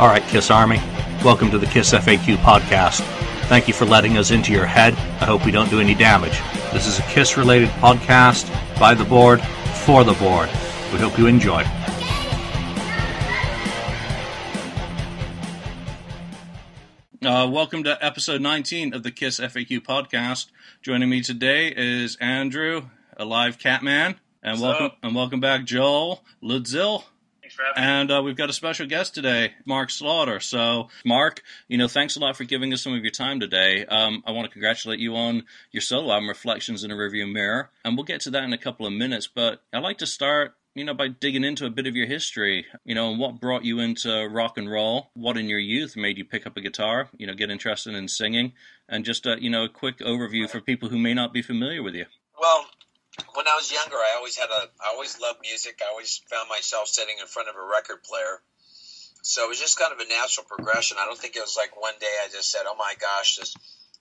All right, KISS Army, welcome to the KISS FAQ Podcast. Thank you for letting us into your head. I hope we don't do any damage. This is a KISS-related podcast by the board, for the board. We hope you enjoy. Welcome to episode 19 of the KISS FAQ Podcast. Joining me today is Andrew, a live Catman, and welcome back, Joel Lutzell. And we've got a special guest today, Mark Slaughter. So, Mark, thanks a lot for giving us some of your time today. I want to congratulate you on your solo album, Reflections in a Rearview Mirror. And we'll get to that in a couple of minutes. But I'd like to start, by digging into a bit of your history, and what brought you into rock and roll, what in your youth made you pick up a guitar, get interested in singing, and just, a quick overview for people who may not be familiar with you. Well, when I was younger, I always loved music. I always found myself sitting in front of a record player. So it was just kind of a natural progression. I don't think it was like one day I just said, oh my gosh,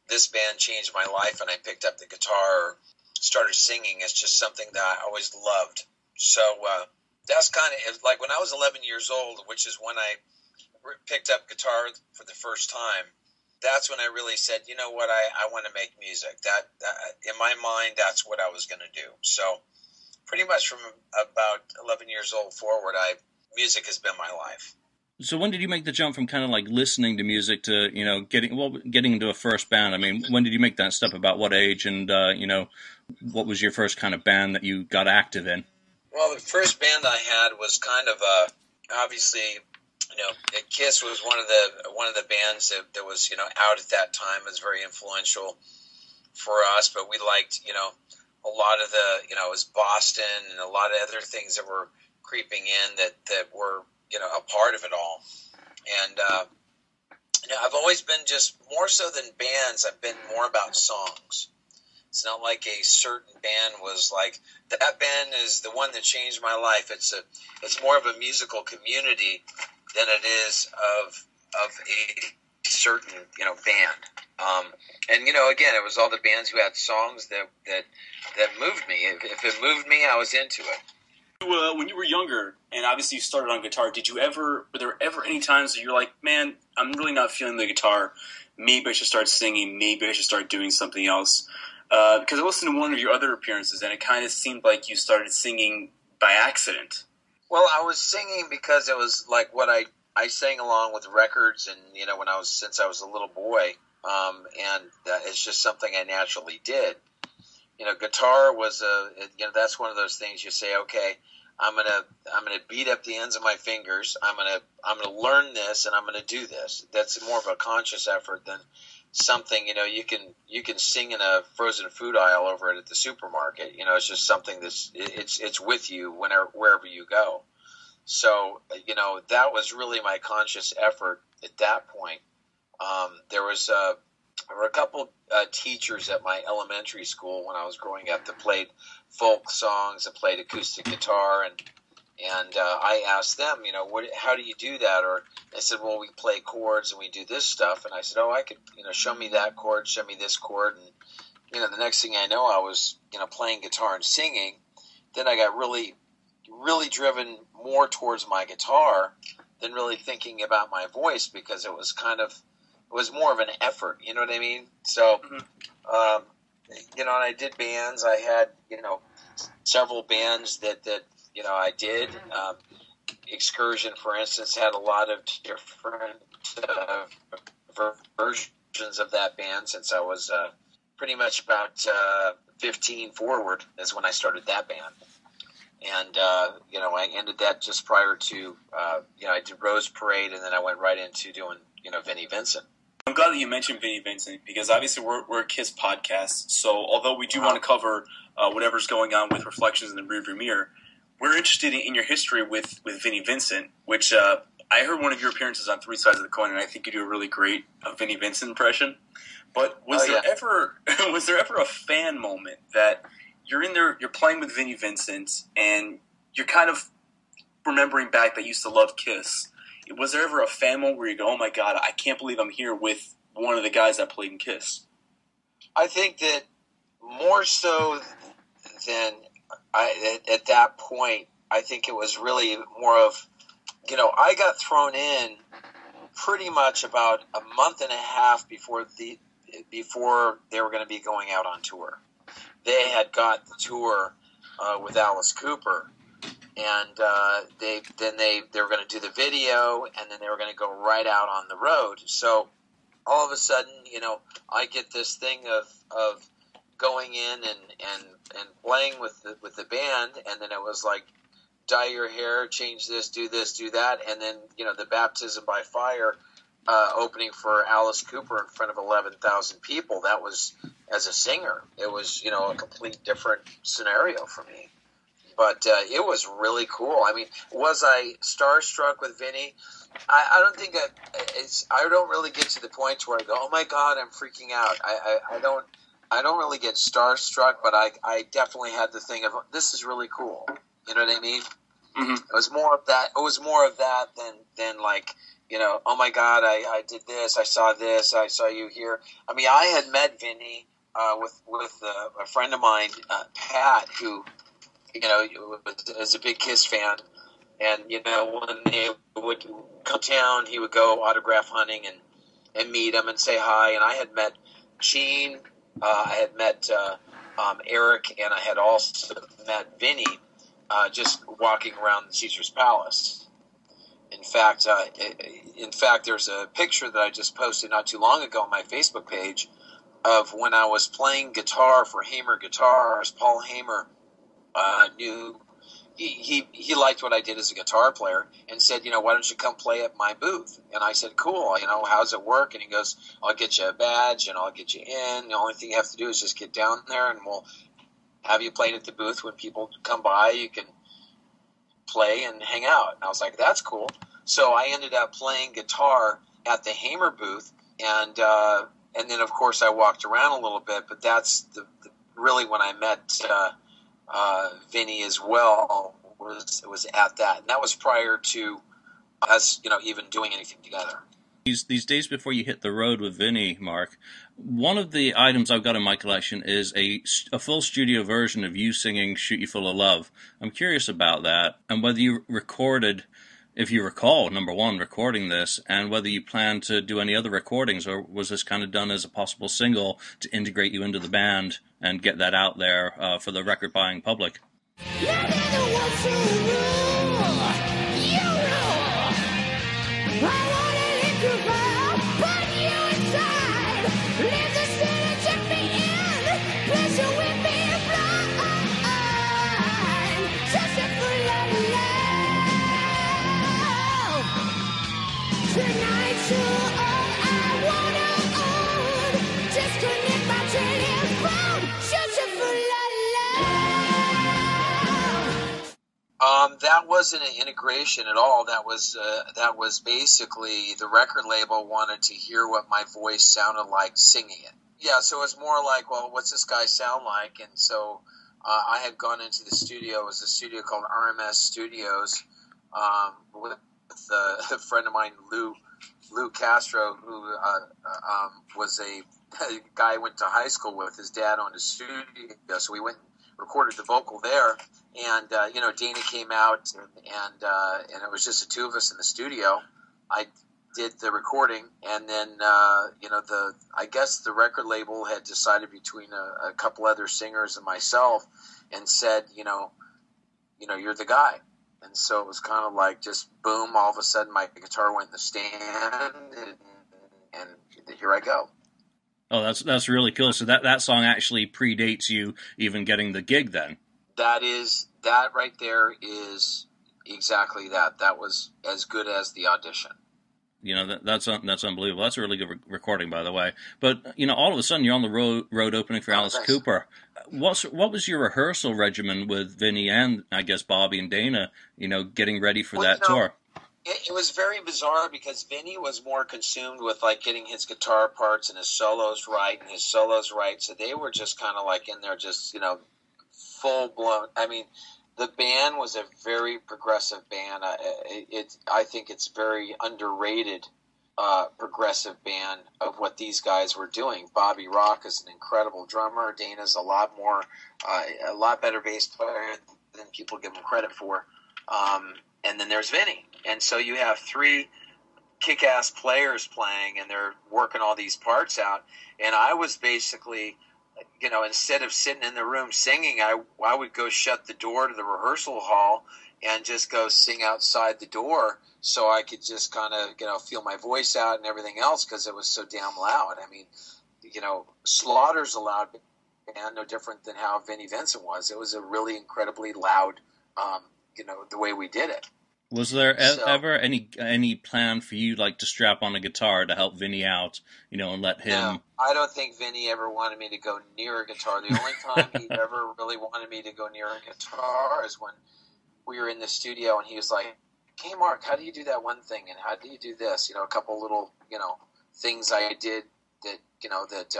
this band changed my life and I picked up the guitar or started singing. It's just something that I always loved. So that's kind of like when I was 11 years old, which is when I picked up guitar for the first time. That's when I really said, you know what, I want to make music. That in my mind, that's what I was going to do. So pretty much from about 11 years old forward, music has been my life. So when did you make the jump from kind of like listening to music to, getting into a first band? I mean, when did you make that step? About what age? And, what was your first kind of band that you got active in? Well, the first band I had was kind of obviously... KISS was one of the bands that was out at that time. It was very influential for us, but we liked a lot of the it was Boston and a lot of other things that were creeping in that were a part of it all. And I've always been just more so than bands. I've been more about songs. It's not like a certain band was like, that band is the one that changed my life. It's more of a musical community than it is of a certain band. And again, it was all the bands who had songs that moved me. If it moved me, I was into it. When you were younger, and obviously you started on guitar, were there ever any times that you're like, man, I'm really not feeling the guitar. Maybe I should start singing. Maybe I should start doing something else. Because I listened to one of your other appearances, and it kind of seemed like you started singing by accident. Well, I was singing because it was like what I sang along with records, and since I was a little boy, and it's just something I naturally did. Guitar was that's one of those things you say, okay, I'm gonna beat up the ends of my fingers. I'm gonna learn this, and I'm gonna do this. That's more of a conscious effort than something you can sing in a frozen food aisle over it at the supermarket. It's just something that's it's with you wherever you go. So that was really my conscious effort at that point. There were a couple teachers at my elementary school when I was growing up that played folk songs and played acoustic guitar, and I asked them, how do you do that? Or they said, well, we play chords and we do this stuff. And I said, oh, I could, show me that chord, show me this chord. And, the next thing I know, I was, playing guitar and singing. Then I got really, really driven more towards my guitar than really thinking about my voice, because it was more of an effort. You know what I mean? So, and I did bands. I had, several bands that I did. Excursion, for instance, had a lot of different versions of that band since I was pretty much about 15 forward is when I started that band. And, I ended that just prior to, I did Rose Parade, and then I went right into doing, Vinnie Vincent. I'm glad that you mentioned Vinnie Vincent, because obviously we're a KISS podcast, so although we do want to cover whatever's going on with Reflections in the Rearview Mirror, we're interested in your history with Vinnie Vincent, which I heard one of your appearances on Three Sides of the Coin, and I think you do a really great Vinnie Vincent impression. But was there ever a fan moment that you're in there, you're playing with Vinnie Vincent, and you're kind of remembering back that you used to love KISS? Was there ever a fan moment where you go, oh my God, I can't believe I'm here with one of the guys that played in KISS? I think that more so than... at that point, I think it was really more of, I got thrown in pretty much about a month and a half before they were going to be going out on tour. They had got the tour with Alice Cooper, and they were going to do the video, and then they were going to go right out on the road. So all of a sudden, you know, I get this thing of going in and playing with the band, and then it was like, dye your hair, change this, do that, and then, you know, the baptism by fire opening for Alice Cooper in front of 11,000 people. That was, as a singer, it was, you know, a complete different scenario for me. But it was really cool. I mean, was I starstruck with Vinny? I don't think I don't really get to the point where I go, oh my God, I'm freaking out. I don't really get starstruck, but I definitely had the thing of, this is really cool. You know what I mean? Mm-hmm. It was more of that. It was more of that than like, you know, oh my God, I did this. I saw this. I saw you here. I mean, I had met Vinny with a friend of mine, Pat, who, you know, was a big KISS fan, and you know, when they would come town, he would go autograph hunting and meet him and say hi. And I had met Gene, I had met Eric, and I had also met Vinny. Just walking around Caesar's Palace. In fact, there's a picture that I just posted not too long ago on my Facebook page of when I was playing guitar for Hamer Guitars. Paul Hamer knew he liked what I did as a guitar player and said, you know, why don't you come play at my booth? And I said, cool. You know, how's it work? And he goes, I'll get you a badge and I'll get you in. The only thing you have to do is just get down there and we'll have you played at the booth. When people come by, you can play and hang out. And I was like, that's cool. So I ended up playing guitar at the Hamer booth, and then of course I walked around a little bit. But that's really when I met Vinny as well. Was at that, and that was prior to us, you know, even doing anything together. These days before you hit the road with Vinny, Mark, one of the items I've got in my collection is a full studio version of you singing Shoot You Full of Love. I'm curious about that and whether you recorded, if you recall, number one, recording this, and whether you plan to do any other recordings, or was this kind of done as a possible single to integrate you into the band and get that out there for the record-buying public? That wasn't an integration at all. That was basically the record label wanted to hear what my voice sounded like singing it. Yeah, so it was more like, well, what's this guy sound like? And so I had gone into the studio. It was a studio called RMS Studios with a friend of mine, Lou Castro, who was a guy I went to high school with. His dad owned a studio, so we went recorded the vocal there, and you know, Dana came out, and it was just the two of us in the studio. I did the recording, and then you know, I guess the record label had decided between a couple other singers and myself, and said, you know, you're the guy. And so it was kind of like just boom, all of a sudden my guitar went in the stand, and here I go. Oh, that's really cool. So that song actually predates you even getting the gig then. That right there is exactly that. That was as good as the audition. You know, that's unbelievable. That's a really good recording, by the way. But, you know, all of a sudden you're on the road opening for Alice Cooper. What was your rehearsal regimen with Vinny and, I guess, Bobby and Dana, you know, getting ready for that tour? It was very bizarre because Vinny was more consumed with like getting his guitar parts and his solos right so they were just kind of like in there just, you know, full blown. I mean, the band was a very progressive band. I think it's very underrated progressive band of what these guys were doing. Bobby Rock is an incredible drummer. Dana's a lot better bass player than people give him credit for. And then there's Vinny. And so you have three kick-ass players playing, and they're working all these parts out. And I was basically, you know, instead of sitting in the room singing, I would go shut the door to the rehearsal hall and just go sing outside the door, so I could just kind of, you know, feel my voice out and everything else, because it was so damn loud. I mean, you know, Slaughter's a loud band, no different than how Vinnie Vincent was. It was a really incredibly loud, you know, the way we did it. Was there ever any plan for you, like, to strap on a guitar to help Vinny out, you know, and let him... No, I don't think Vinny ever wanted me to go near a guitar. The only time he ever really wanted me to go near a guitar is when we were in the studio and he was like, "Hey, Mark, how do you do that one thing? And how do you do this?" You know, a couple little, you know, things I did that, you know, that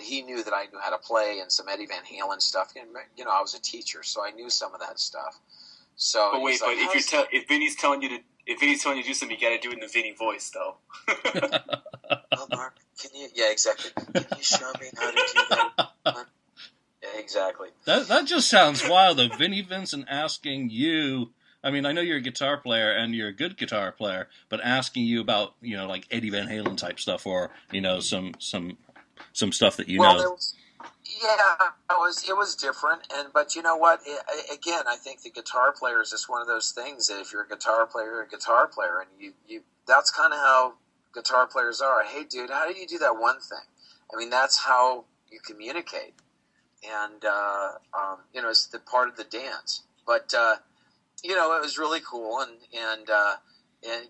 he knew that I knew how to play, and some Eddie Van Halen stuff. And, you know, I was a teacher, so I knew some of that stuff. So, but wait, like, but if Vinny's telling you to, do something, you got to do it in the Vinny voice, though. "Oh, Mark, can you? Yeah, exactly. Can you show me how to do that?" Yeah, exactly. That just sounds wild, though. Vinnie Vincent asking you. I mean, I know you're a guitar player and you're a good guitar player, but asking you about, you know, like Eddie Van Halen type stuff, or, you know, some stuff that you know. Yeah, it was different, but you know what? Again, I think the guitar player is just one of those things that if you're a guitar player, and you that's kind of how guitar players are. "Hey, dude, how do you do that one thing?" I mean, that's how you communicate, and you know, it's the part of the dance. But you know, it was really cool, and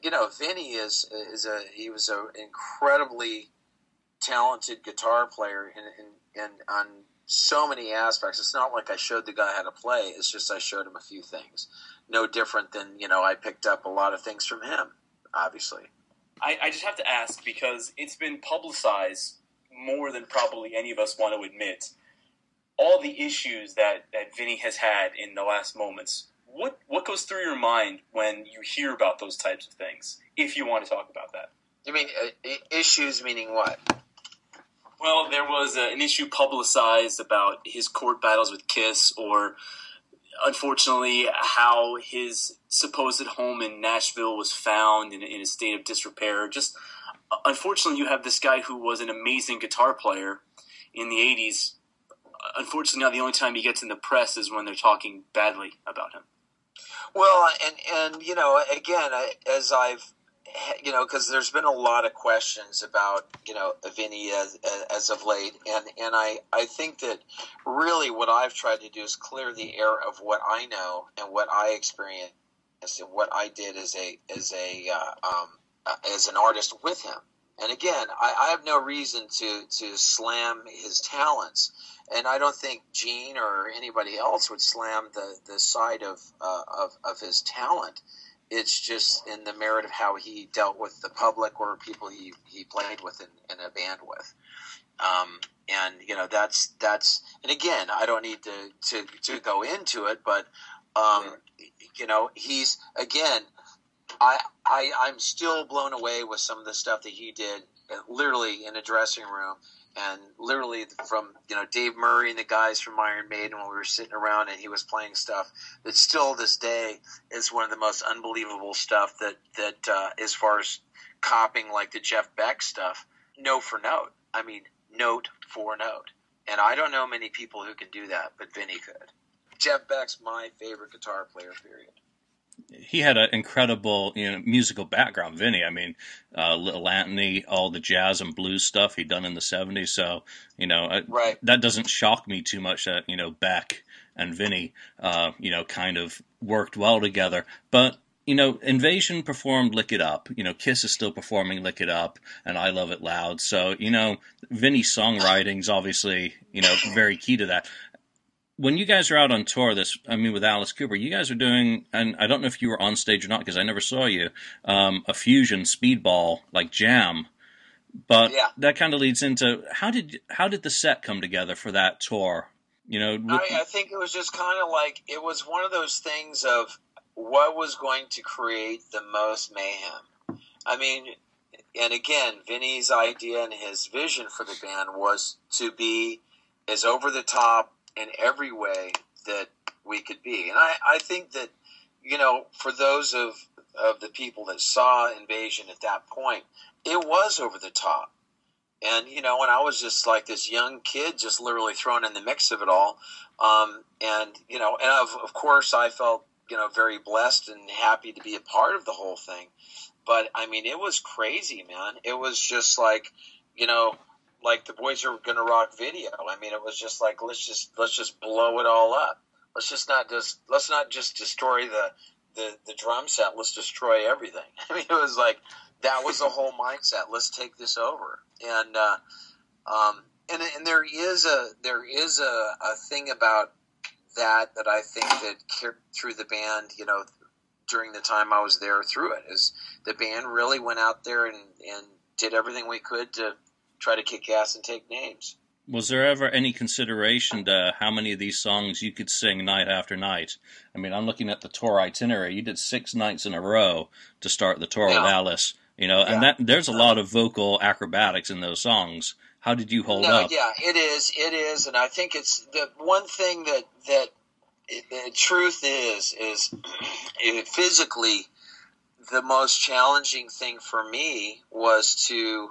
you know, Vinny was an incredibly talented guitar player and on so many aspects. It's not like I showed the guy how to play. It's just I showed him a few things. No different than, you know, I picked up a lot of things from him, obviously. I just have to ask, because it's been publicized more than probably any of us want to admit, all the issues that Vinny has had in the last moments. What goes through your mind when you hear about those types of things, if you want to talk about that? You mean issues meaning what? Well, there was an issue publicized about his court battles with KISS, or unfortunately how his supposed home in Nashville was found in a state of disrepair. Just unfortunately, you have this guy who was an amazing guitar player in the 80s. Unfortunately, now the only time he gets in the press is when they're talking badly about him. Well, and you know, again, as I've... You know, because there's been a lot of questions about, you know, Vinny as of late, and I think that really what I've tried to do is clear the air of what I know and what I experienced and what I did as an artist with him. And again, I have no reason to slam his talents, and I don't think Gene or anybody else would slam the side of his talent. It's just in the merit of how he dealt with the public or people he played with in a band with. And, you know, that's – and again, I don't need to go into it, but, you know, he's – again, I'm still blown away with some of the stuff that he did literally in a dressing room, and literally from, you know, Dave Murray and the guys from Iron Maiden when we were sitting around and he was playing stuff that still this day is one of the most unbelievable stuff that as far as copying like the Jeff Beck stuff, note for note. I mean, note for note. And I don't know many people who can do that, but Vinny could. Jeff Beck's my favorite guitar player, period. He had an incredible, you know, musical background, Vinny. I mean, Little Anthony, all the jazz and blues stuff he'd done in the 70s. So, you know, right. That doesn't shock me too much that, you know, Beck and Vinny, you know, kind of worked well together. But, you know, Invasion performed Lick It Up. You know, KISS is still performing Lick It Up and I Love It Loud. So, you know, Vinny's songwriting's obviously, you know, very key to that. When you guys are out on tour, with Alice Cooper, you guys are doing, and I don't know if you were on stage or not because I never saw you, a fusion speedball like jam, but yeah. That kind of leads into how did the set come together for that tour? You know, I think it was just kind of like it was one of those things of what was going to create the most mayhem. I mean, and again, Vinny's idea and his vision for the band was to be as over the top in every way that we could be. And I think that, you know, for those of the people that saw Invasion at that point, it was over the top. And, you know, when I was just like this young kid, just literally thrown in the mix of it all. And, you know, and of course I felt, you know, very blessed and happy to be a part of the whole thing. But I mean, it was crazy, man. It was just like, you know, like the Boys Are Gonna Rock video. I mean, it was just like, let's just blow it all up. Let's not just destroy the drum set. Let's destroy everything. I mean, it was like, that was the whole mindset. Let's take this over. And and there is a thing about that I think that carried through the band, you know, during the time I was there through it, is the band really went out there and did everything we could to try to kick ass and take names. Was there ever any consideration to how many of these songs you could sing night after night? I mean, I'm looking at the tour itinerary. You did 6 nights in a row to start the tour with Alice, you know, and that there's a lot of vocal acrobatics in those songs. How did you hold up? Yeah, it is. And I think it's the one thing that the truth is physically the most challenging thing for me was to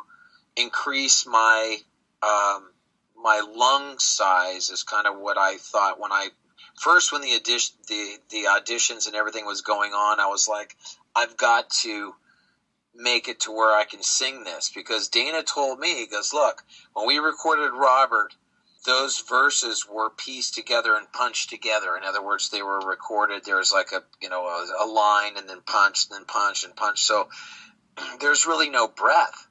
increase my, my lung size is kind of what I thought when the auditions and everything was going on. I was like, I've got to make it to where I can sing this, because Dana told me, he goes, look, when we recorded Robert, those verses were pieced together and punched together. In other words, they were recorded. There was like a line and then punch and then punch and punch. So there's really no breath.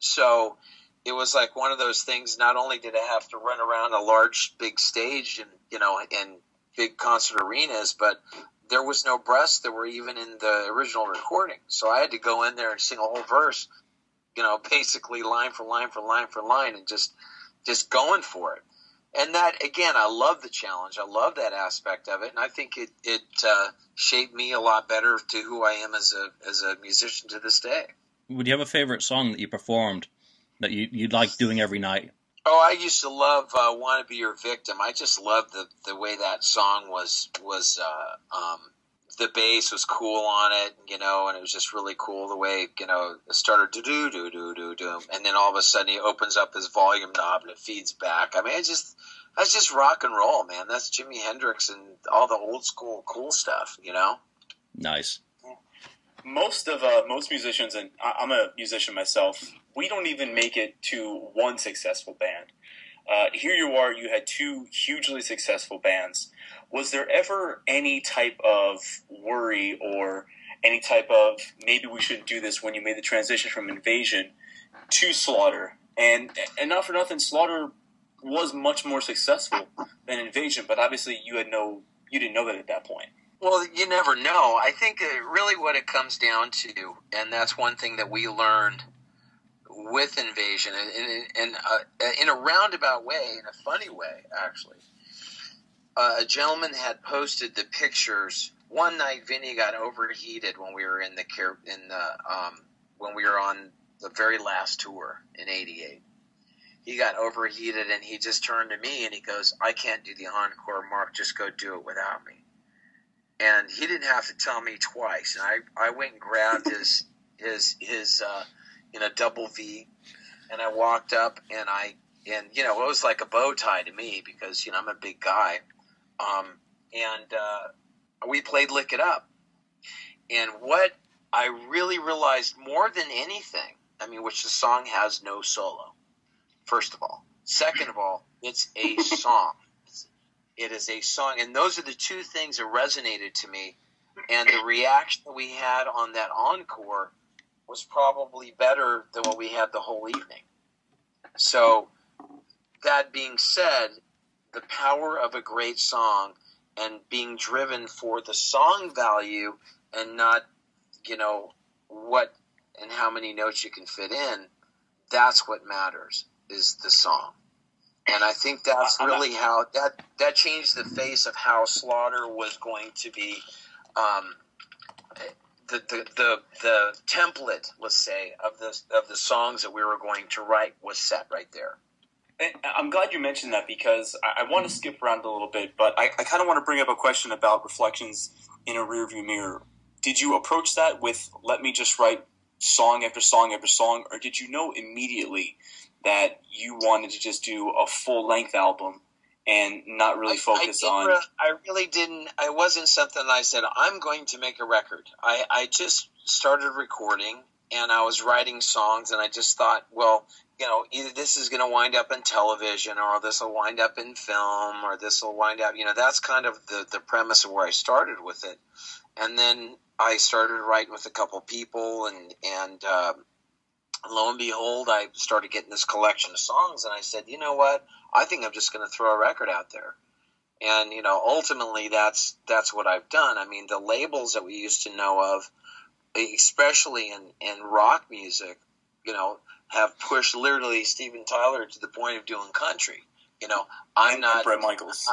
So it was like one of those things. Not only did I have to run around a large, big stage and, you know, in big concert arenas, but there was no breaths that were even in the original recording. So I had to go in there and sing a whole verse, you know, basically line for line for line for line, and just going for it. And that, again, I love the challenge. I love that aspect of it. And I think it shaped me a lot better to who I am as a musician to this day. Would you have a favorite song that you performed that you'd like doing every night? Oh, I used to love "Wanna Be Your Victim." I just loved the way that song was the bass was cool on it, you know, and it was just really cool the way, you know, it started to do do do do do, and then all of a sudden he opens up his volume knob and it feeds back. I mean, that's just rock and roll, man. That's Jimi Hendrix and all the old school cool stuff, you know. Nice. Most musicians, and I'm a musician myself, we don't even make it to one successful band. Here you are, you had 2 hugely successful bands. Was there ever any type of worry or any type of, maybe we shouldn't do this, when you made the transition from Invasion to Slaughter? And not for nothing, Slaughter was much more successful than Invasion, but obviously you didn't know that at that point. Well, you never know. I think really what it comes down to, and that's one thing that we learned with Invasion, in a roundabout way, in a funny way, actually. A gentleman had posted the pictures. One night, Vinnie got overheated when we were when we were on the very last tour in '88. He got overheated, and he just turned to me and he goes, "I can't do the encore, Mark. Just go do it without me." And he didn't have to tell me twice. And I went and grabbed his in a double V, and I walked up and you know, it was like a bow tie to me because, you know, I'm a big guy. We played Lick It Up. And what I really realized more than anything, I mean, which the song has no solo, first of all. Second of all, it's a song. It is a song, and those are the 2 things that resonated to me, and the reaction we had on that encore was probably better than what we had the whole evening. So, that being said, the power of a great song and being driven for the song value and not, you know, what and how many notes you can fit in, that's what matters, is the song. And I think that's really how that changed the face of how Slaughter was going to be, the template, let's say, of the songs that we were going to write was set right there. And I'm glad you mentioned that, because I want to skip around a little bit, but I kind of want to bring up a question about Reflections in a rearview mirror. Did you approach that with, let me just write song after song after song, or did you know immediately that you wanted to just do a full-length album and not really focus on... I wasn't something that I said, I'm going to make a record. I just started recording, and I was writing songs, and I just thought, well, you know, either this is going to wind up in television, or this will wind up in film, or this will wind up... You know, that's kind of the premise of where I started with it. And then I started writing with a couple people, and lo and behold, I started getting this collection of songs, and I said, you know what? I think I'm just going to throw a record out there. And, you know, ultimately that's what I've done. I mean, the labels that we used to know of, especially in rock music, you know, have pushed literally Steven Tyler to the point of doing country. You know, I'm not... Bret Michaels.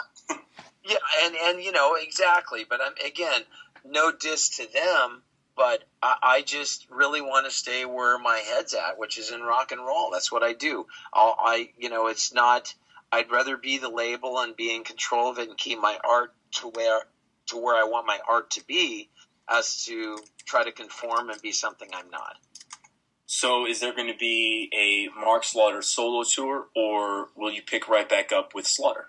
Yeah, and you know, exactly. But I'm, again, no diss to them, but I just really want to stay where my head's at, which is in rock and roll. That's what I do. It's not... I'd rather be the label and be in control of it and keep my art to where I want my art to be, as to try to conform and be something I'm not. So is there going to be a Mark Slaughter solo tour, or will you pick right back up with Slaughter?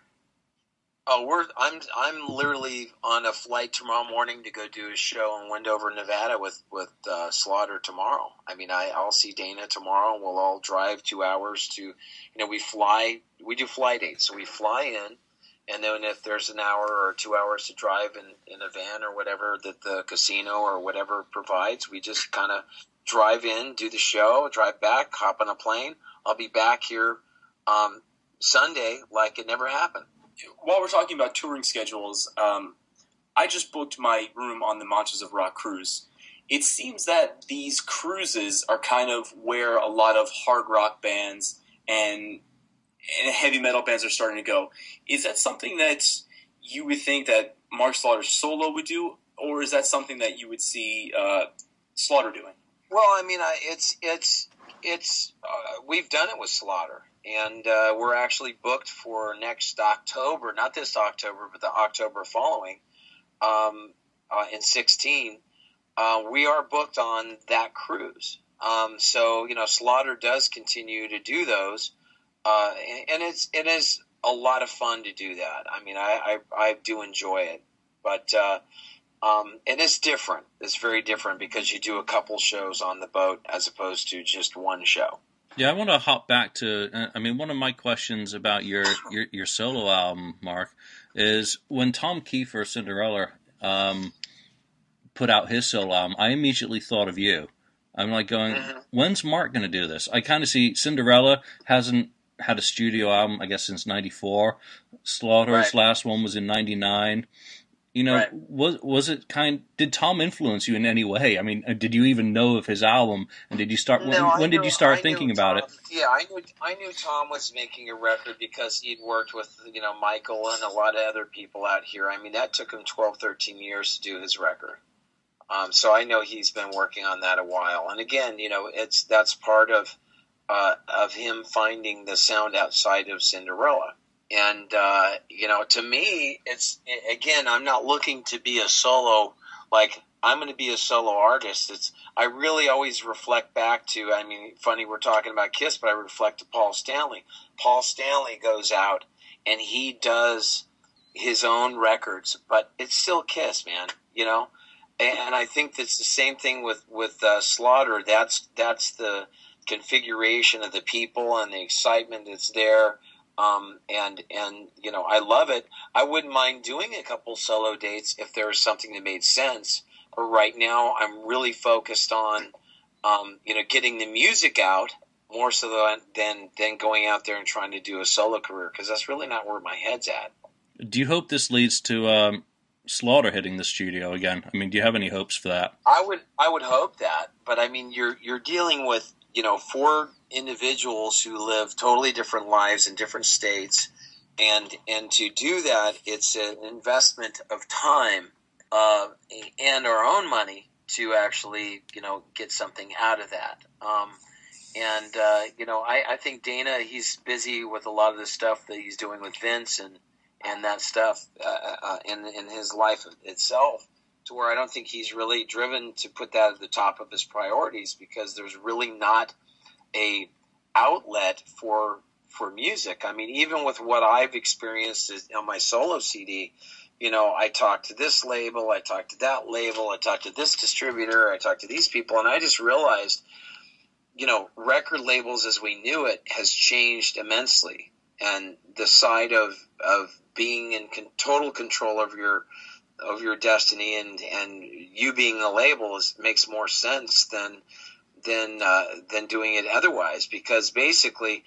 Oh, I'm literally on a flight tomorrow morning to go do a show in Wendover, Nevada with Slaughter tomorrow. I mean, I'll see Dana tomorrow. We'll all drive 2 hours to, you know, we do fly dates. So we fly in, and then if there's an hour or 2 hours to drive in a van or whatever that the casino or whatever provides, we just kind of drive in, do the show, drive back, hop on a plane. I'll be back here Sunday like it never happened. While we're talking about touring schedules, I just booked my room on the Monsters of Rock cruise. It seems that these cruises are kind of where a lot of hard rock bands and heavy metal bands are starting to go. Is that something that you would think that Mark Slaughter solo would do, or is that something that you would see Slaughter doing? Well, I mean, we've done it with Slaughter. And we're actually booked for next October, not this October, but the October following, in 2016. We are booked on that cruise. So, you know, Slaughter does continue to do those. And it is a lot of fun to do that. I mean, I do enjoy it. But it is different. It's very different because you do a couple shows on the boat as opposed to just one show. Yeah, I want to hop back to, I mean, one of my questions about your solo album, Mark, is when Tom Kiefer, Cinderella, put out his solo album, I immediately thought of you. I'm like going, when's Mark going to do this? I kind of see Cinderella hasn't had a studio album, I guess, since 94. Slaughter's last one was in 99. You know, was it did Tom influence you in any way? I mean, did you even know of his album? And did you start? Did you start thinking about it? Yeah, I knew Tom was making a record because he'd worked with, you know, Michael and a lot of other people out here. I mean, that took him 12, 13 years to do his record. So I know he's been working on that a while. And again, you know, that's part of him finding the sound outside of Cinderella. And, you know, to me, again, I'm not looking to be a solo, like, I'm going to be a solo artist. I really always reflect back to, I mean, funny we're talking about KISS, but I reflect to Paul Stanley. Paul Stanley goes out, and he does his own records, but it's still KISS, man, you know? And I think that's the same thing with Slaughter. That's the configuration of the people and the excitement that's there. And you know, I love it. I wouldn't mind doing a couple solo dates if there was something that made sense. But right now, I'm really focused on, you know, getting the music out more so than going out there and trying to do a solo career, because that's really not where my head's at. Do you hope this leads to Slaughter hitting the studio again? I mean, do you have any hopes for that? I would hope that, but I mean, you're dealing with, you know, 4 individuals who live totally different lives in different states, and to do that, it's an investment of time and our own money to actually, you know, get something out of that. You know, I think Dana, he's busy with a lot of the stuff that he's doing with Vince and that stuff in his life itself. to where I don't think he's really driven to put that at the top of his priorities, because there's really not a outlet for music. I mean, even with what I've experienced on my solo CD, you know, I talked to this label, I talked to that label, I talked to this distributor, I talked to these people, and I just realized, you know, record labels as we knew it has changed immensely. And the side of being in total control of your destiny and you being a label makes more sense than doing it otherwise, because basically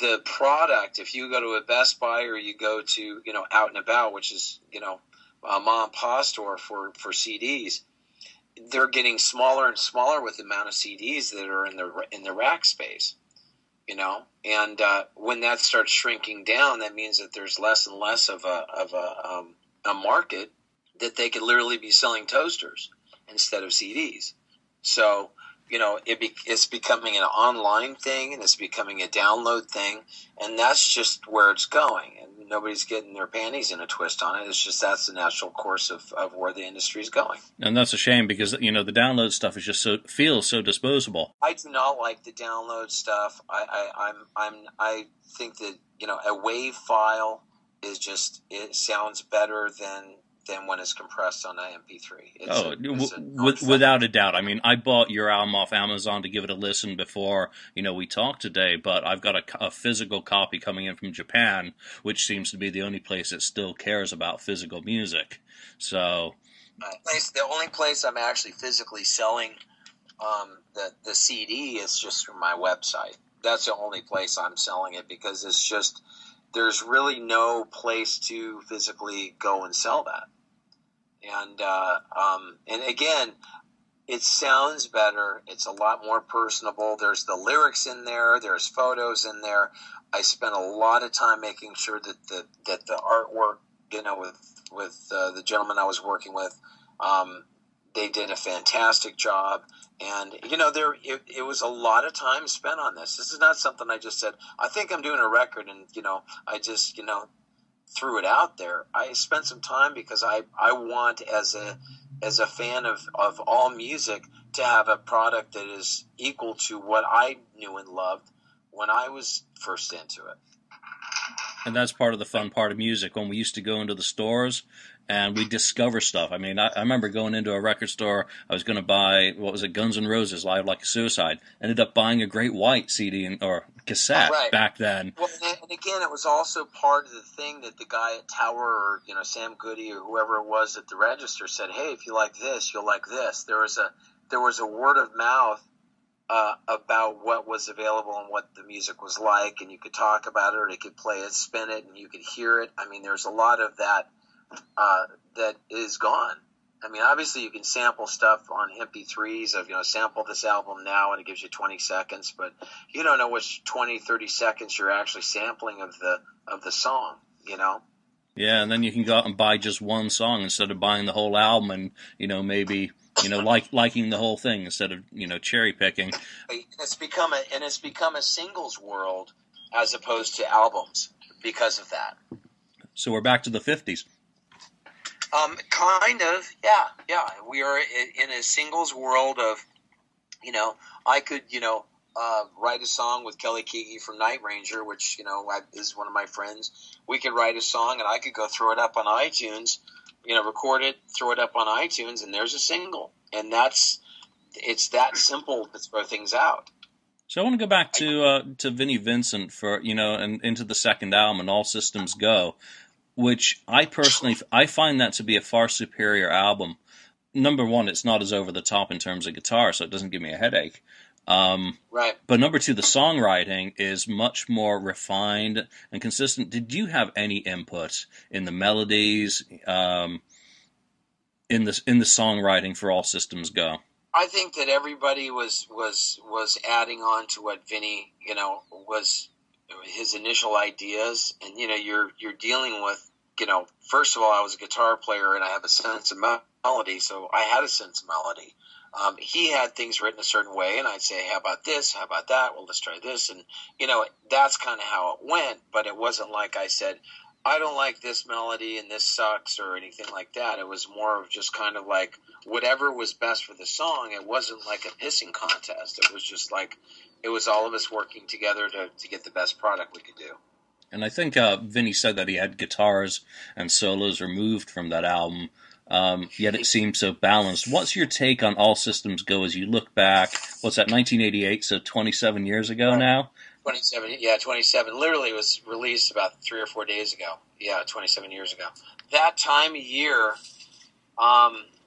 the product, if you go to a Best Buy or you go to, you know, Out and About, which is, you know, a mom and pop store for CDs, they're getting smaller and smaller with the amount of CDs that are in the rack space, you know. And when that starts shrinking down, that means that there's less and less of a market that they could literally be selling toasters instead of CDs. So, you know, it's becoming an online thing, and it's becoming a download thing, and that's just where it's going. And nobody's getting their panties in a twist on it. It's just that's the natural course of where the industry is going. And that's a shame, because, you know, the download stuff is just feels so disposable. I do not like the download stuff. I think that, you know, a WAV file is just, it sounds better than when it's compressed on an MP3. Without a doubt. I mean, I bought your album off Amazon to give it a listen before, you know, we talked today, but I've got a physical copy coming in from Japan, which seems to be the only place that still cares about physical music. So, the only place I'm actually physically selling the CD is just through my website. That's the only place I'm selling it, because it's just, there's really no place to physically go and sell that. And again, it sounds better. It's a lot more personable. There's the lyrics in there. There's photos in there. I spent a lot of time making sure that the artwork, you know, with the gentleman I was working with, they did a fantastic job. And, you know, it was a lot of time spent on this. This is not something I just said, I think I'm doing a record, and, you know, I just, you know, threw it out there. I spent some time, because I want, as a fan of all music, to have a product that is equal to what I knew and loved when I was first into it. And that's part of the fun part of music, when we used to go into the stores and we discover stuff. I mean, I remember going into a record store. I was going to buy, what was it, Guns N' Roses, Live Like a Suicide. Ended up buying a Great White CD or cassette back then. Well, and again, it was also part of the thing that the guy at Tower, or, you know, Sam Goody, or whoever it was at the register said, hey, if you like this, you'll like this. There was a word of mouth about what was available and what the music was like, and you could talk about it, or they could play it, spin it, and you could hear it. I mean, there's a lot of that that is gone. I mean, obviously you can sample stuff on MP3s of, you know, sample this album now, and it gives you 20 seconds, but you don't know which 20, 30 seconds you're actually sampling of the song, you know? Yeah, and then you can go out and buy just one song instead of buying the whole album, and, you know, maybe, you know, liking the whole thing instead of, you know, cherry picking. It's become a singles world as opposed to albums because of that. So we're back to the 50s. Kind of, yeah. We are in a singles world of, you know, I could, you know, write a song with Kelly Keegee from Night Ranger, which, you know, is one of my friends. We could write a song, and I could go throw it up on iTunes, you know, record it, throw it up on iTunes, and there's a single. And it's that simple to throw things out. So I want to go back to Vinnie Vincent for, you know, and into the second album, and All Systems Go, which I find that to be a far superior album. Number one, it's not as over the top in terms of guitar, so it doesn't give me a headache. Right. But number two, the songwriting is much more refined and consistent. Did you have any input in the melodies, in the songwriting for All Systems Go? I think that everybody was adding on to what Vinnie, you know, was his initial ideas. And, you know, you're dealing with, you know, first of all, I was a guitar player and I have a sense of melody, so I had a sense of melody. He had things written a certain way, and I'd say, how about this? How about that? Well, let's try this. And, you know, that's kind of how it went, but it wasn't like I said, I don't like this melody and this sucks or anything like that. It was more of just kind of like whatever was best for the song. It wasn't like a pissing contest. It was just like, it was all of us working together to get the best product we could do. And I think Vinnie said that he had guitars and solos removed from that album, yet it seemed so balanced. What's your take on All Systems Go as you look back? What's that, 1988, so 27 years ago now? 27. Literally, it was released about 3 or 4 days ago. Yeah, 27 years ago. That time of year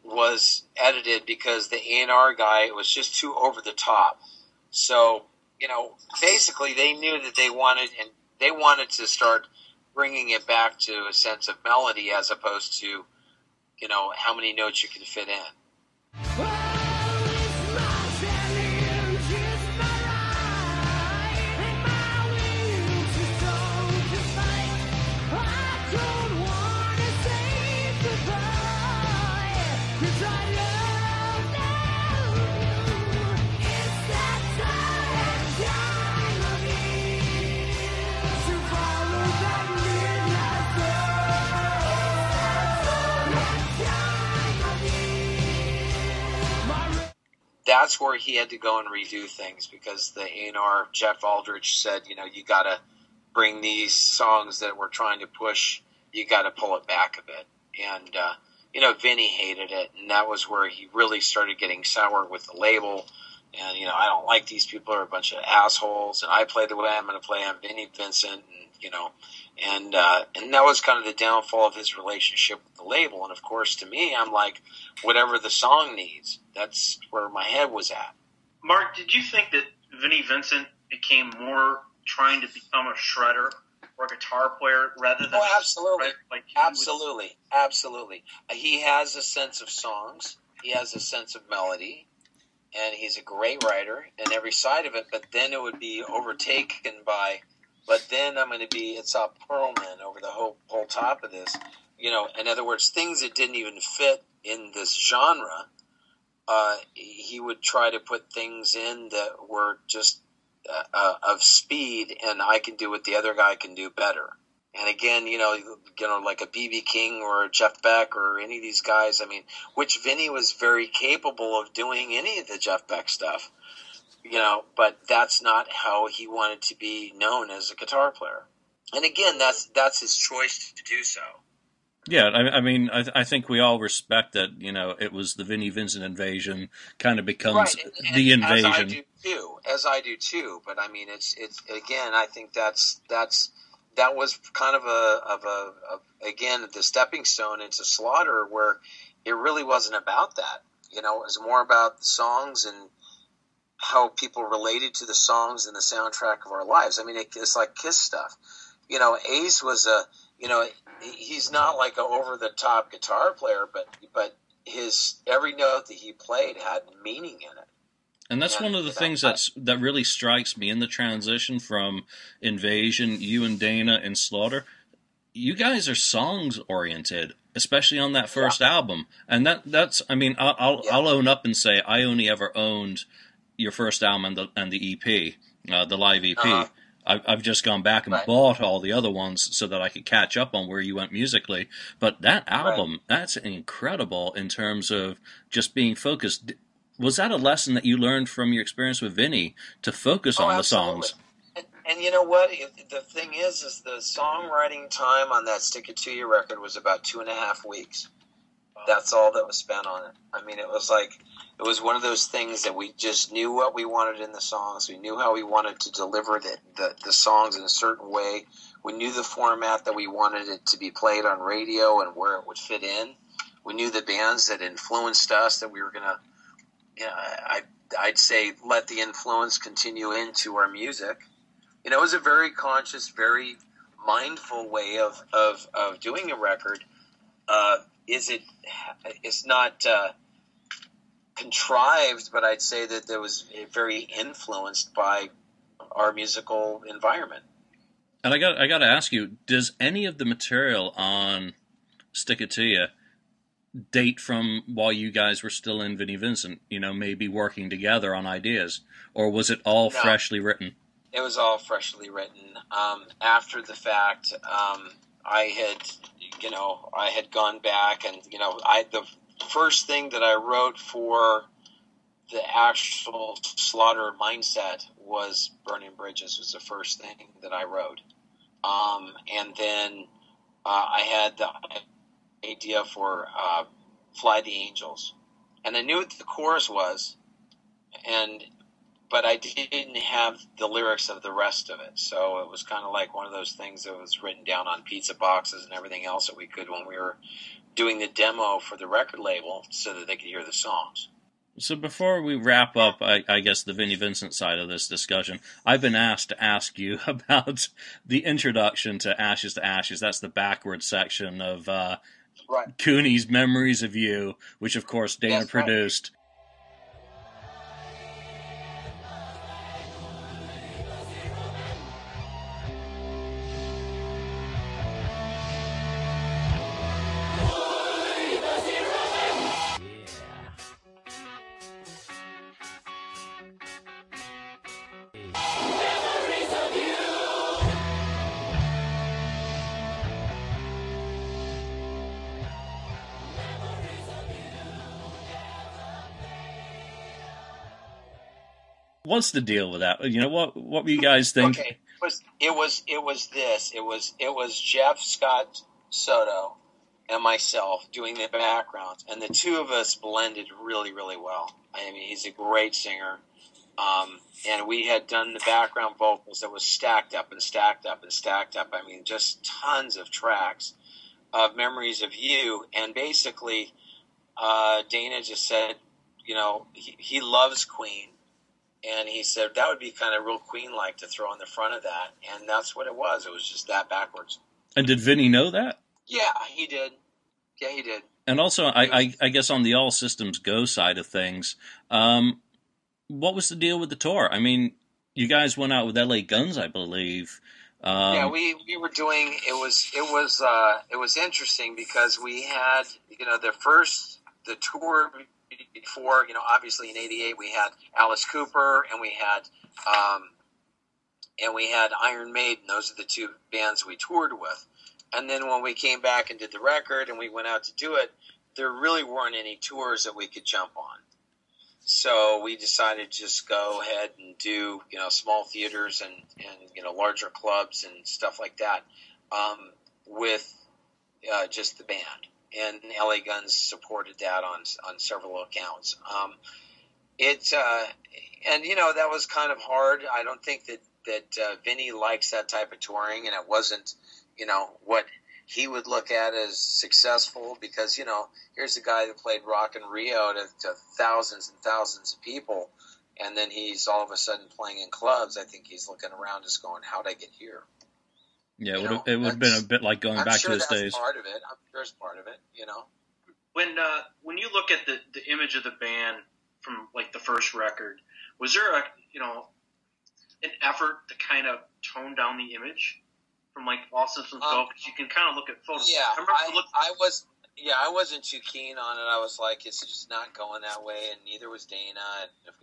was edited because the A&R guy was just too over the top. So, you know, basically they knew that they wanted to start bringing it back to a sense of melody as opposed to, you know, how many notes you can fit in. That's where he had to go and redo things because the A&R, Jeff Aldrich, said, you know, you got to bring these songs that we're trying to push, you got to pull it back a bit. And, you know, Vinnie hated it, and that was where he really started getting sour with the label. And, you know, I don't like these people, are a bunch of assholes, and I play the way I'm going to play. I'm Vinnie Vincent, and, you know, and that was kind of the downfall of his relationship with the label. And, of course, to me, I'm like, whatever the song needs, that's where my head was at. Mark, did you think that Vinnie Vincent became more trying to become a shredder or a guitar player rather than... Oh, absolutely. Absolutely. He has a sense of songs. He has a sense of melody. And he's a great writer and every side of it, but then it would be overtaken by... But then I'm going to be Itzhak Perlman over the whole top of this. You know, in other words, things that didn't even fit in this genre, he would try to put things in that were just of speed, and I can do what the other guy can do better. And again, you know, like a B.B. King or a Jeff Beck or any of these guys, I mean, which Vinnie was very capable of doing any of the Jeff Beck stuff. You know, but that's not how he wanted to be known as a guitar player. And again, that's his choice to do so. Yeah, I mean, I think we all respect that, you know, it was the Vinnie Vincent Invasion kind of becomes right. And the Invasion. As I do too. But I mean, it's again, I think that was kind of again, the stepping stone into Slaughter, where it really wasn't about that. You know, it was more about the songs and how people related to the songs and the soundtrack of our lives. I mean, it's like Kiss stuff. You know, Ace was he's not like an over-the-top guitar player, but his every note that he played had meaning in it. And that's one of the things that really strikes me in the transition from Invasion, you and Dana and Slaughter. You guys are songs-oriented, especially on that first album. And that's I mean, I'll own up and say I only ever owned your first album and the EP, the live EP. Uh-huh. I've just gone back and bought all the other ones so that I could catch up on where you went musically. But that album, that's incredible in terms of just being focused. Was that a lesson that you learned from your experience with Vinnie to focus on the songs? And you know what? The thing is the songwriting time on that Stick It To You record was about 2.5 weeks. That's all that was spent on it. I mean, it was one of those things that we just knew what we wanted in the songs. We knew how we wanted to deliver the songs in a certain way. We knew the format that we wanted it to be played on radio and where it would fit in. We knew the bands that influenced us that we were going to, you know, I'd say let the influence continue into our music. You know, it was a very conscious, very mindful way of doing a record. It's not contrived, but I'd say that there was very influenced by our musical environment. And I got to ask you, does any of the material on Stick It To You date from while you guys were still in Vinnie Vincent, you know, maybe working together on ideas, or was it all freshly written? It was all freshly written. After the fact, I had gone back and, the first thing that I wrote for the actual Slaughter mindset was Burning Bridges was the first thing that I wrote. And then I had the idea for Fly the Angels. And I knew what the chorus was, but I didn't have the lyrics of the rest of it. So it was kind of like one of those things that was written down on pizza boxes and everything else that we could when we were doing the demo for the record label so that they could hear the songs. So before we wrap up, I guess, the Vinnie Vincent side of this discussion, I've been asked to ask you about the introduction to Ashes to Ashes. That's the backward section of right. Cooney's Memories of You, which, of course, Dana That's produced. Right. What's the deal with that? What were you guys think? Okay. It was Jeff, Scott, Soto, and myself doing the backgrounds, and the two of us blended really, really well. I mean, he's a great singer, and we had done the background vocals that was stacked up and stacked up and stacked up. I mean, just tons of tracks of Memories of You, and basically, Dana just said, he loves Queen. And he said, that would be kind of real Queen-like to throw in the front of that. And that's what it was. It was just that backwards. And did Vinnie know that? Yeah, he did. Yeah, he did. And also, I guess on the All Systems Go side of things, what was the deal with the tour? I mean, you guys went out with LA Guns, I believe. Yeah, we were doing, it was interesting because we had, the tour before, obviously in '88 we had Alice Cooper and we had Iron Maiden. Those are the two bands we toured with. And then when we came back and did the record and we went out to do it, there really weren't any tours that we could jump on. So we decided to just go ahead and do, small theaters and larger clubs and stuff like that with just the band. And LA Guns supported that on several accounts. That was kind of hard. I don't think that Vinnie likes that type of touring, and it wasn't, what he would look at as successful because, here's a guy that played Rock in Rio to thousands and thousands of people, and then he's all of a sudden playing in clubs. I think he's looking around just going, how'd I get here? Yeah, it would have been a bit like going back to those days. I'm sure it's part of it, When you look at the image of the band from, the first record, was there an effort to kind of tone down the image from, All Systems Go? Because you can kind of look at photos. Yeah, I wasn't too keen on it. I was like, it's just not going that way, and neither was Dana.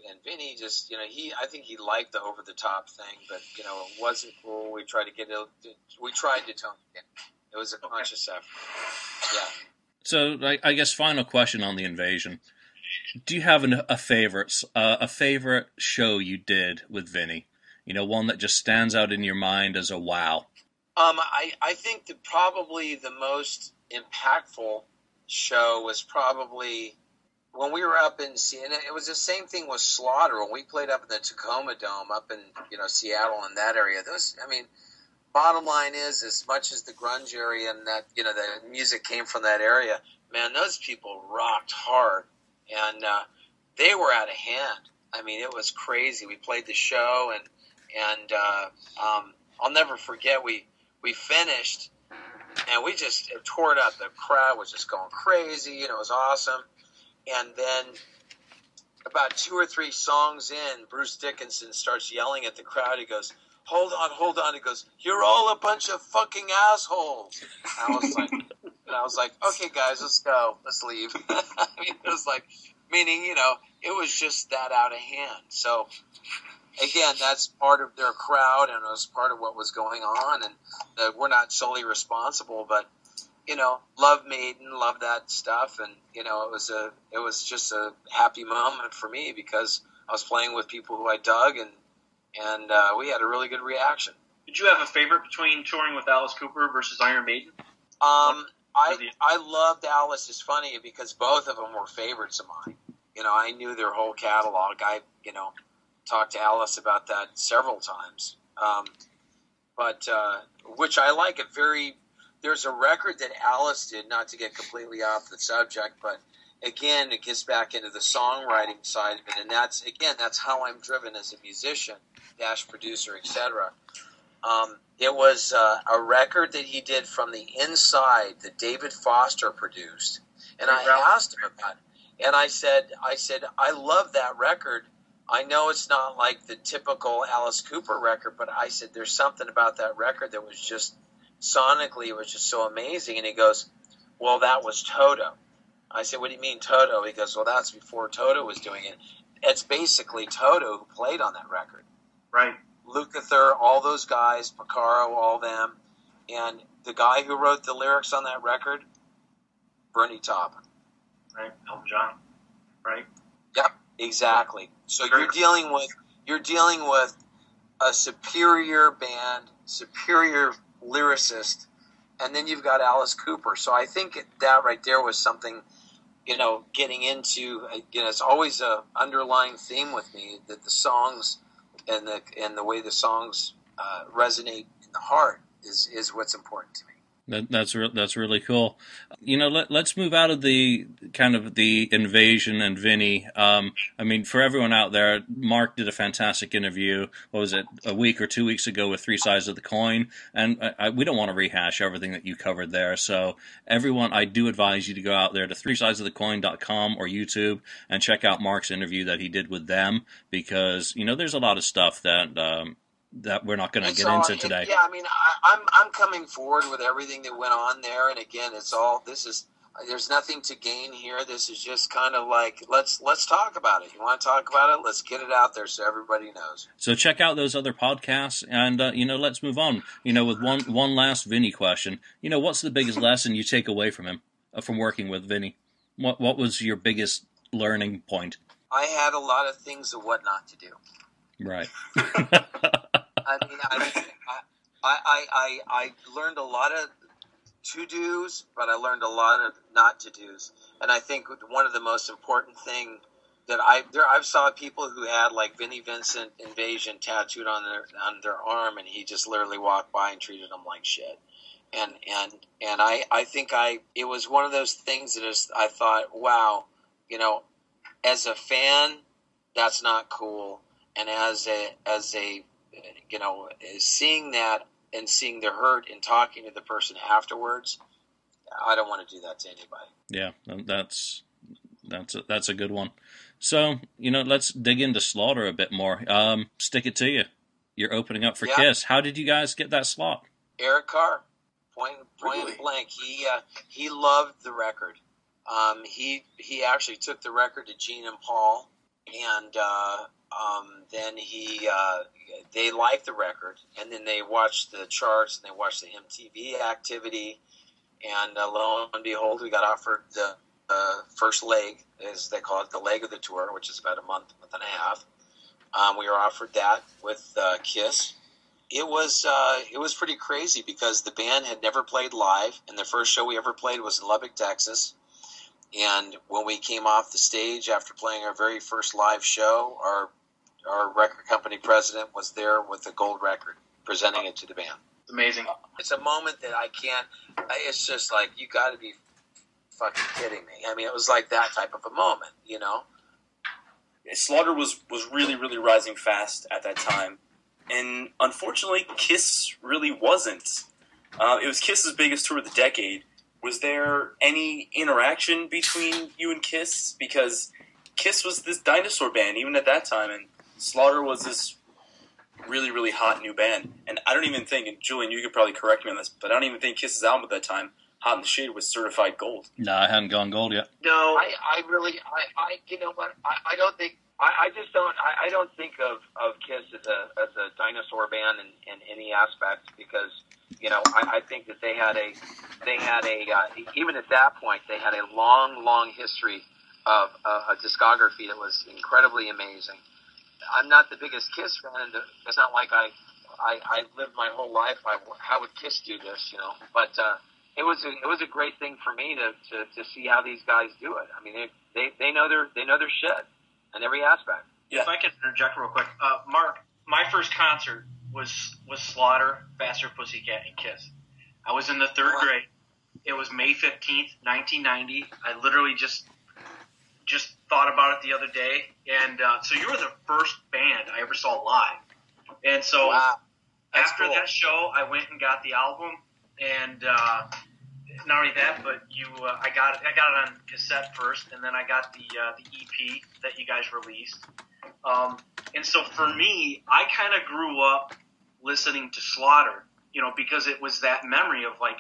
And Vinnie just, I think he liked the over-the-top thing, but, it wasn't cool. We tried to tone it. It was a conscious effort. Yeah. So, I guess, final question on the Invasion. Do you have a favorite show you did with Vinnie? One that just stands out in your mind as a wow. I think that probably the most impactful show was probably when we were up in Seattle. It was the same thing with Slaughter when we played up in the Tacoma Dome up in Seattle and that area. Bottom line is, as much as the grunge area and that the music came from that area, man, those people rocked hard and they were out of hand. I mean, it was crazy. We played the show and I'll never forget. We finished. And we just tore it up. The crowd was just going crazy. It was awesome. And then about 2 or 3 songs in, Bruce Dickinson starts yelling at the crowd. He goes, hold on. He goes, you're all a bunch of fucking assholes. And I was like, okay, guys, let's go. Let's leave. Meaning, it was just that out of hand. So again, that's part of their crowd, and it was part of what was going on, and we're not solely responsible, but, you know, love Maiden, love that stuff, and, you know, it was just a happy moment for me because I was playing with people who I dug, and we had a really good reaction. Did you have a favorite between touring with Alice Cooper versus Iron Maiden? I loved Alice. It's funny because both of them were favorites of mine. You know, I knew their whole catalog. I talked to Alice about that several times. But which I like it very. There's a record that Alice did, not to get completely off the subject, but again, it gets back into the songwriting side of it. And that's how I'm driven as a musician, producer, etc. It was a record that he did from the inside that David Foster produced. And I asked him about it. And I said, I love that record. I know it's not like the typical Alice Cooper record, but I said, there's something about that record that was just sonically, it was just so amazing. And he goes, well, that was Toto. I said, what do you mean Toto? He goes, well, that's before Toto was doing it. It's basically Toto who played on that record. Right. Lukather, all those guys, Porcaro, all them, and the guy who wrote the lyrics on that record, Bernie Taupin. Right, Elton John. Right. Yep, exactly. So you're dealing with a superior band, superior lyricist, and then you've got Alice Cooper. So I think that right there was something, you know, getting into. You know, it's always a underlying theme with me that the songs. And the way the songs resonate in the heart is what's important to me. That's really cool. You know, let's move out of the kind of the Invasion and Vinnie. I mean, for everyone out there, Mark did a fantastic interview. What was it, a week or 2 weeks ago with Three Sides of the Coin? And we don't want to rehash everything that you covered there. So everyone, I do advise you to go out there to threesidesofthecoin.com or YouTube and check out Mark's interview that he did with them because, you know, there's a lot of stuff that that we're not going to get into today. Yeah, I mean, I'm coming forward with everything that went on there, and again, it's all there's nothing to gain here. This is just kind of like let's talk about it. You want to talk about it? Let's get it out there so everybody knows. So check out those other podcasts, and you know, let's move on. You know, with one last Vinnie question. You know, what's the biggest lesson you take away from him from working with Vinnie? What was your biggest learning point? I had a lot of things of what not to do. Right. I learned a lot of to-dos, but I learned a lot of not to-dos. And I think one of the most important thing that I've saw people who had like Vinnie Vincent Invasion tattooed on their arm, and he just literally walked by and treated them like shit. And I think it was one of those things that I thought, wow, you know, as a fan, that's not cool. And as a you know, seeing that and seeing the hurt and talking to the person afterwards, I don't want to do that to anybody. Yeah, that's a good one. So, you know, let's dig into Slaughter a bit more. Stick It To You. You're opening up for KISS. How did you guys get that slot? Eric Carr, point blank. He loved the record. He actually took the record to Gene and Paul, and then they liked the record, and then they watched the charts, and they watched the MTV activity, and lo and behold, we got offered the first leg, as they call it, the leg of the tour, which is about a month and a half. We were offered that with KISS. It was pretty crazy because the band had never played live, and the first show we ever played was in Lubbock, Texas. And when we came off the stage after playing our very first live show, our record company president was there with a gold record, presenting it to the band. Amazing. It's a moment that it's just like, you got to be fucking kidding me. I mean, it was like that type of a moment, you know? Slaughter was really, really rising fast at that time. And unfortunately, KISS really wasn't. It was KISS's biggest tour of the decade. Was there any interaction between you and KISS? Because KISS was this dinosaur band, even at that time, and Slaughter was this really, really hot new band. And I don't even think, and Julian, you could probably correct me on this, but I don't even think KISS's album at that time, Hot in the Shade, was certified gold. No, it hadn't gone gold yet. No, I really, I you know what, I don't think I just don't. I don't think of KISS as a dinosaur band in any aspect, because I think that they had a even at that point they had a long history of a discography that was incredibly amazing. I'm not the biggest KISS fan, and it's not like I lived my whole life. How would KISS do this? But it was a great thing for me to see how these guys do it. I mean, they know their shit. In every aspect. Yeah. If I can interject real quick, Mark, my first concert was Slaughter, Faster Pussycat, and KISS. I was in the third grade. It was May 15th, 1990. I literally just thought about it the other day, and so you were the first band I ever saw live. And so after that show, I went and got the album, and not only that, but I got it on cassette first, and then I got the EP that you guys released. And so for me, I kind of grew up listening to Slaughter, because it was that memory of like,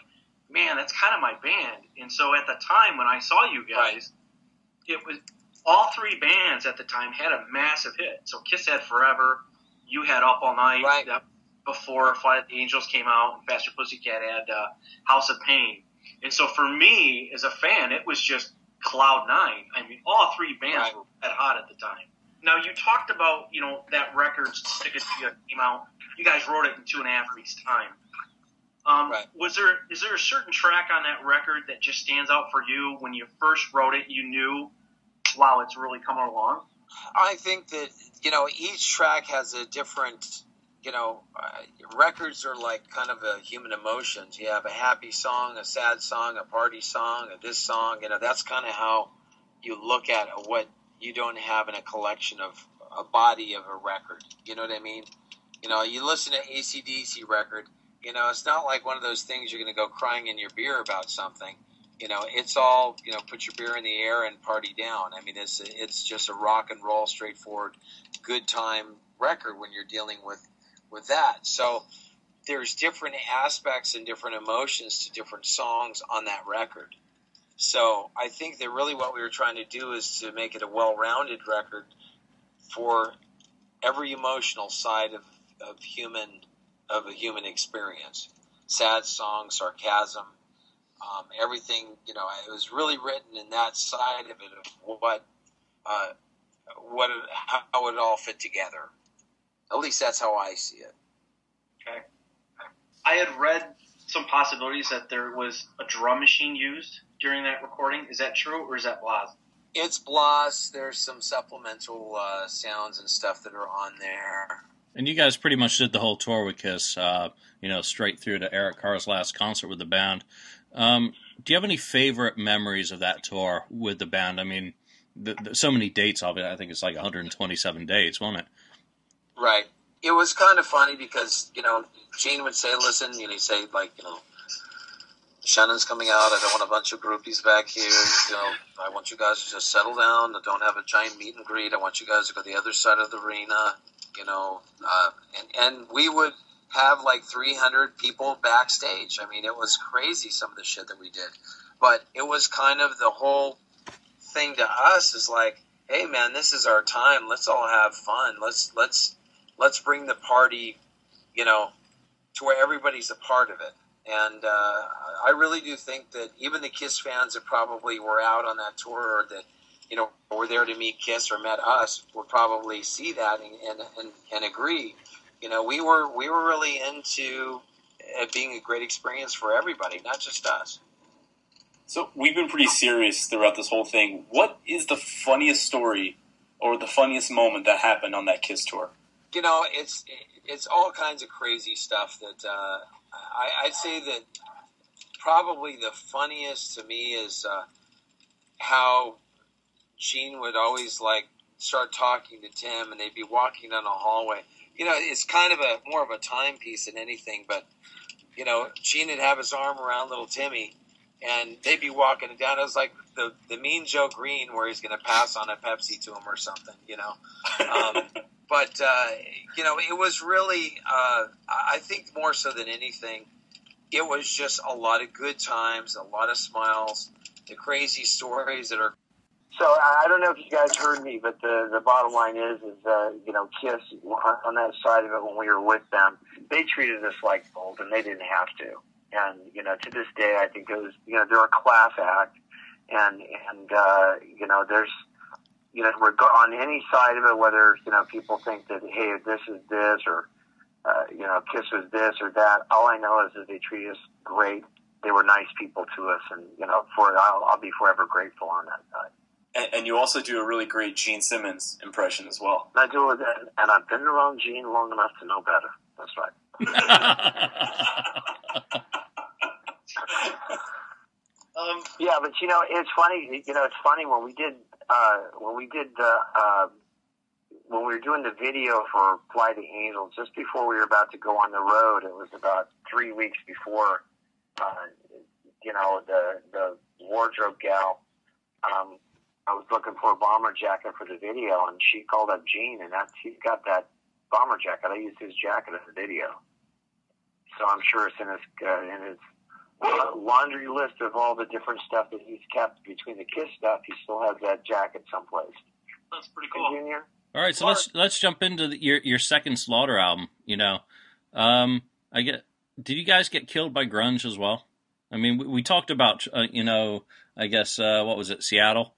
man, that's kind of my band. And so at the time when I saw you guys, it was all three bands at the time had a massive hit. So KISS had Forever, you had Up All Night, before Flight of the Angels came out, and Faster Pussycat had House of Pain. And so for me, as a fan, it was just cloud nine. I mean, all three bands were that hot at the time. Now, you talked about, that record, Stick It to You, came out. You guys wrote it in 2.5 weeks' time. Is there a certain track on that record that just stands out for you? When you first wrote it, you knew, wow, it's really coming along? I think that, each track has a different... records are like kind of a human emotions. You have a happy song, a sad song, a party song, a this song. That's kind of how you look at what you don't have in a collection of a body of a record. You know what I mean? You listen to AC/DC record. It's not like one of those things you're going to go crying in your beer about something. It's all, put your beer in the air and party down. I mean, it's just a rock and roll, straightforward, good time record when you're dealing with that. So there's different aspects and different emotions to different songs on that record. So I think that really what we were trying to do is to make it a well-rounded record for every emotional side of a human experience. Sad song, sarcasm, everything, it was really written in that side of it, of how it all fit together. At least that's how I see it. Okay. I had read some possibilities that there was a drum machine used during that recording. Is that true, or is that Blas? It's Blas. There's some supplemental sounds and stuff that are on there. And you guys pretty much did the whole tour with KISS, straight through to Eric Carr's last concert with the band. Do you have any favorite memories of that tour with the band? I mean, so many dates of it. I think it's like 127 dates, wasn't it? Right. It was kind of funny because, Gene would say, listen, he'd say, like, Shannon's coming out. I don't want a bunch of groupies back here. I want you guys to just settle down. I don't have a giant meet and greet. I want you guys to go to the other side of the arena, And we would have, like, 300 people backstage. I mean, it was crazy, some of the shit that we did. But it was kind of the whole thing to us is like, hey, man, this is our time. Let's all have fun. Let's bring the party, to where everybody's a part of it. And I really do think that even the KISS fans that probably were out on that tour or that, were there to meet KISS or met us would probably see that and agree. We were really into it being a great experience for everybody, not just us. So we've been pretty serious throughout this whole thing. What is the funniest story or the funniest moment that happened on that KISS tour? It's all kinds of crazy stuff that I'd say that probably the funniest to me is how Gene would always start talking to Tim and they'd be walking down a hallway. It's kind of more of a timepiece than anything, but Gene would have his arm around little Timmy and they'd be walking down. It was like the mean Joe Green where he's going to pass on a Pepsi to him or something, But, it was really, I think more so than anything, it was just a lot of good times, a lot of smiles, the crazy stories that are So I don't know if you guys heard me, but the bottom line is you know, KISS on that side of it when we were with them, they treated us like gold, and they didn't have to. And you know, to this day, I think it was, you know, they're a class act, and you know, there's, you know, we're on any side of it, whether, you know, people think that, hey, this is this, or you know, KISS was this or that. All I know is that they treated us great. They were nice people to us, and you know, I'll be forever grateful on that side. And you also do a really great Gene Simmons impression as well. I do, and I've been around Gene long enough to know better. That's right. Yeah, but you know, it's funny. You know, it's funny when we did when we were doing the video for Fly the Angels, just before we were about to go on the road. It was about 3 weeks before. You know, the wardrobe gal. I was looking for a bomber jacket for the video, and she called up Gene, and he got that bomber jacket. I used his jacket in the video, so I'm sure it's in his laundry list of all the different stuff that he's kept between the KISS stuff. He still has that jacket someplace. That's pretty cool. Hey, Junior. All right, so let's jump into your second Slaughter album. You know, did you guys get killed by grunge as well? I mean, we talked about you know, I guess what was it, Seattle?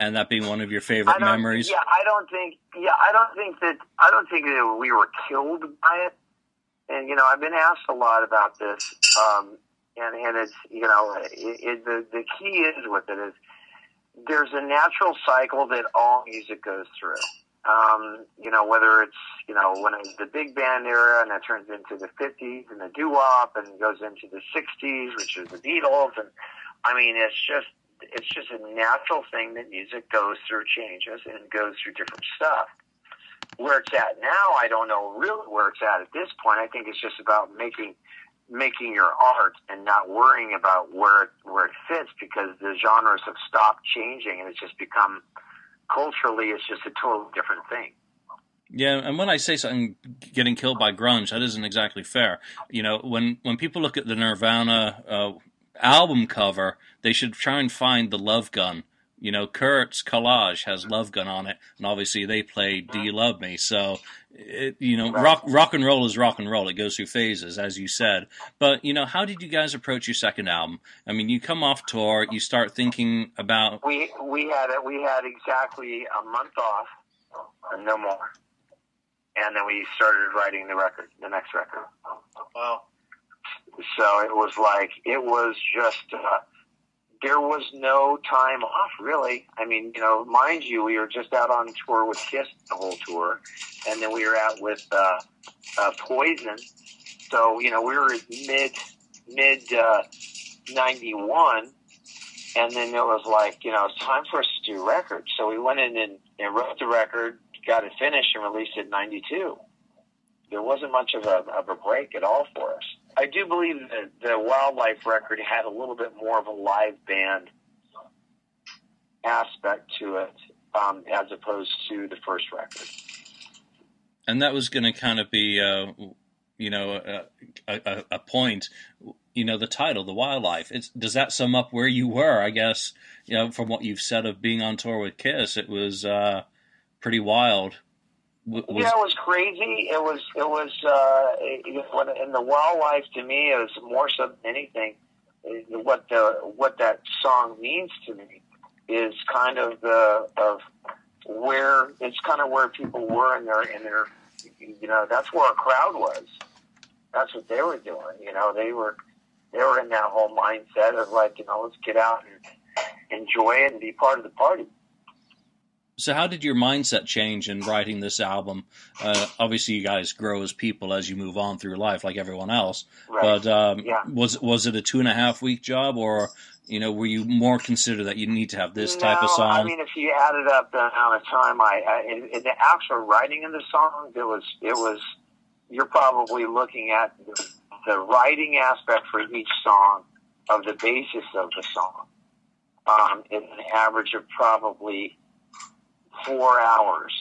And that being one of your favorite memories? Yeah, I don't think that we were killed by it. And you know, I've been asked a lot about this, and it's, you know, the key is with it is there's a natural cycle that all music goes through. You know, whether it's, you know, when it's the big band era and it turns into the 50s and the doo-wop and it goes into the 60s, which is the Beatles, and I mean, it's just a natural thing that music goes through changes and goes through different stuff. Where it's at now, I don't know really where it's at this point. I think it's just about making your art and not worrying about where it fits, because the genres have stopped changing and it's just become, culturally, it's just a totally different thing. Yeah, and when I say something getting killed by grunge, that isn't exactly fair. You know, when people look at the Nirvana album cover, they should try and find the Love Gun. You know, Kurt's collage has Love Gun on it, and obviously they play Do You Love Me? So, you know, rock and roll is rock and roll. It goes through phases, as you said. But, you know, how did you guys approach your second album? I mean, you come off tour, you start thinking about... We had exactly a month off, and no more. And then we started writing the next record. Wow. So it was like, it was just... there was no time off, really. I mean, you know, mind you, we were just out on tour with KISS the whole tour, and then we were out with Poison. So, you know, we were mid 91, and then it was like, you know, it's time for us to do records. So we went in and wrote the record, got it finished, and released it in 92. There wasn't much of a break at all for us. I do believe that the Wildlife record had a little bit more of a live band aspect to it, as opposed to the first record. And that was going to kind of be, you know, a point. You know, the title, The Wildlife. Does that sum up where you were? I guess, you know, from what you've said of being on tour with KISS, it was pretty wild. Yeah, it was crazy. It was in the Wildlife, to me, it was more so than anything. What that song means to me is kind of where people were in their, you know, that's where a crowd was. That's what they were doing. You know, they were in that whole mindset of like, you know, let's get out and enjoy it and be part of the party. So how did your mindset change in writing this album? Obviously, you guys grow as people as you move on through life, like everyone else. Right. But yeah. Was it a 2.5-week job, or, you know, were you more considered that you need to have this type of song? I mean, if you added up the amount of time in the actual writing of the song, it was you're probably looking at the writing aspect for each song of the basis of the song. It's an average of probably 4 hours.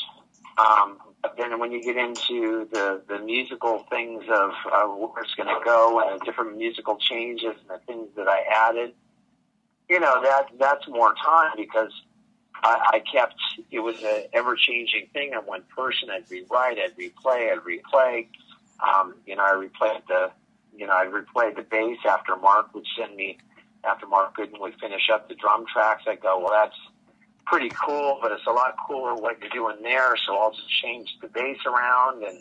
But then when you get into the musical things of where it's going to go and the different musical changes and the things that I added, you know, that's more time, because I kept, it was an ever-changing thing. I'm one person. I'd rewrite, I'd replay. I replayed the bass after Mark would send me, after Mark Gooden would finish up the drum tracks. I'd go, well, that's pretty cool, but it's a lot cooler what you're doing there, so I'll just change the bass around. And,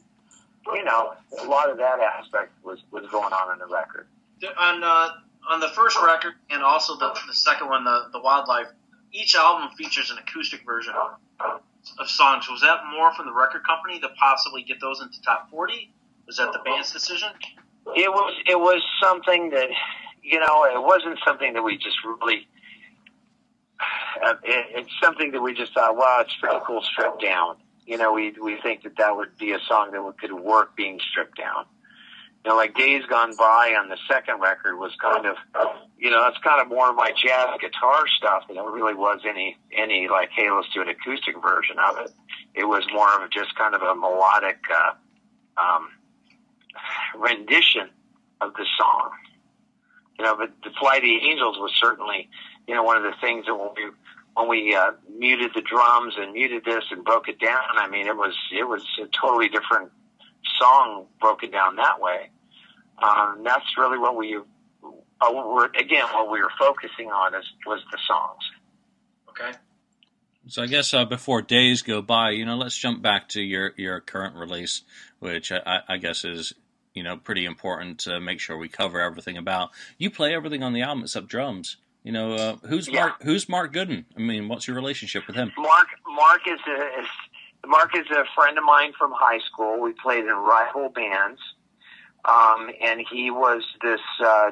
you know, a lot of that aspect was going on in the record. On the first record and also the second one, the Wildlife, each album features an acoustic version of songs. Was that more from the record company to possibly get those into top 40? Was that the band's decision? It was something that, you know, it wasn't something that we just really, it's something that we just thought, wow, it's pretty cool stripped down. You know, we think that would be a song that could work being stripped down. You know, like Days Gone By on the second record was kind of, you know, that's kind of more of my jazz guitar stuff, and there really was any like, hey, let's do an acoustic version of it. It was more of just kind of a melodic rendition of the song. You know, but the Fly the Angels was certainly, you know, one of the things that when we muted the drums and muted this and broke it down, I mean, it was a totally different song broken down that way. That's really what we were focusing on was the songs. Okay. So I guess before Days Go By, you know, let's jump back to your current release, which I guess is, you know, pretty important to make sure we cover everything about. You play everything on the album except drums. You know, who's Mark Gooden? I mean, what's your relationship with him? Mark is a friend of mine from high school. We played in rival bands. And he was this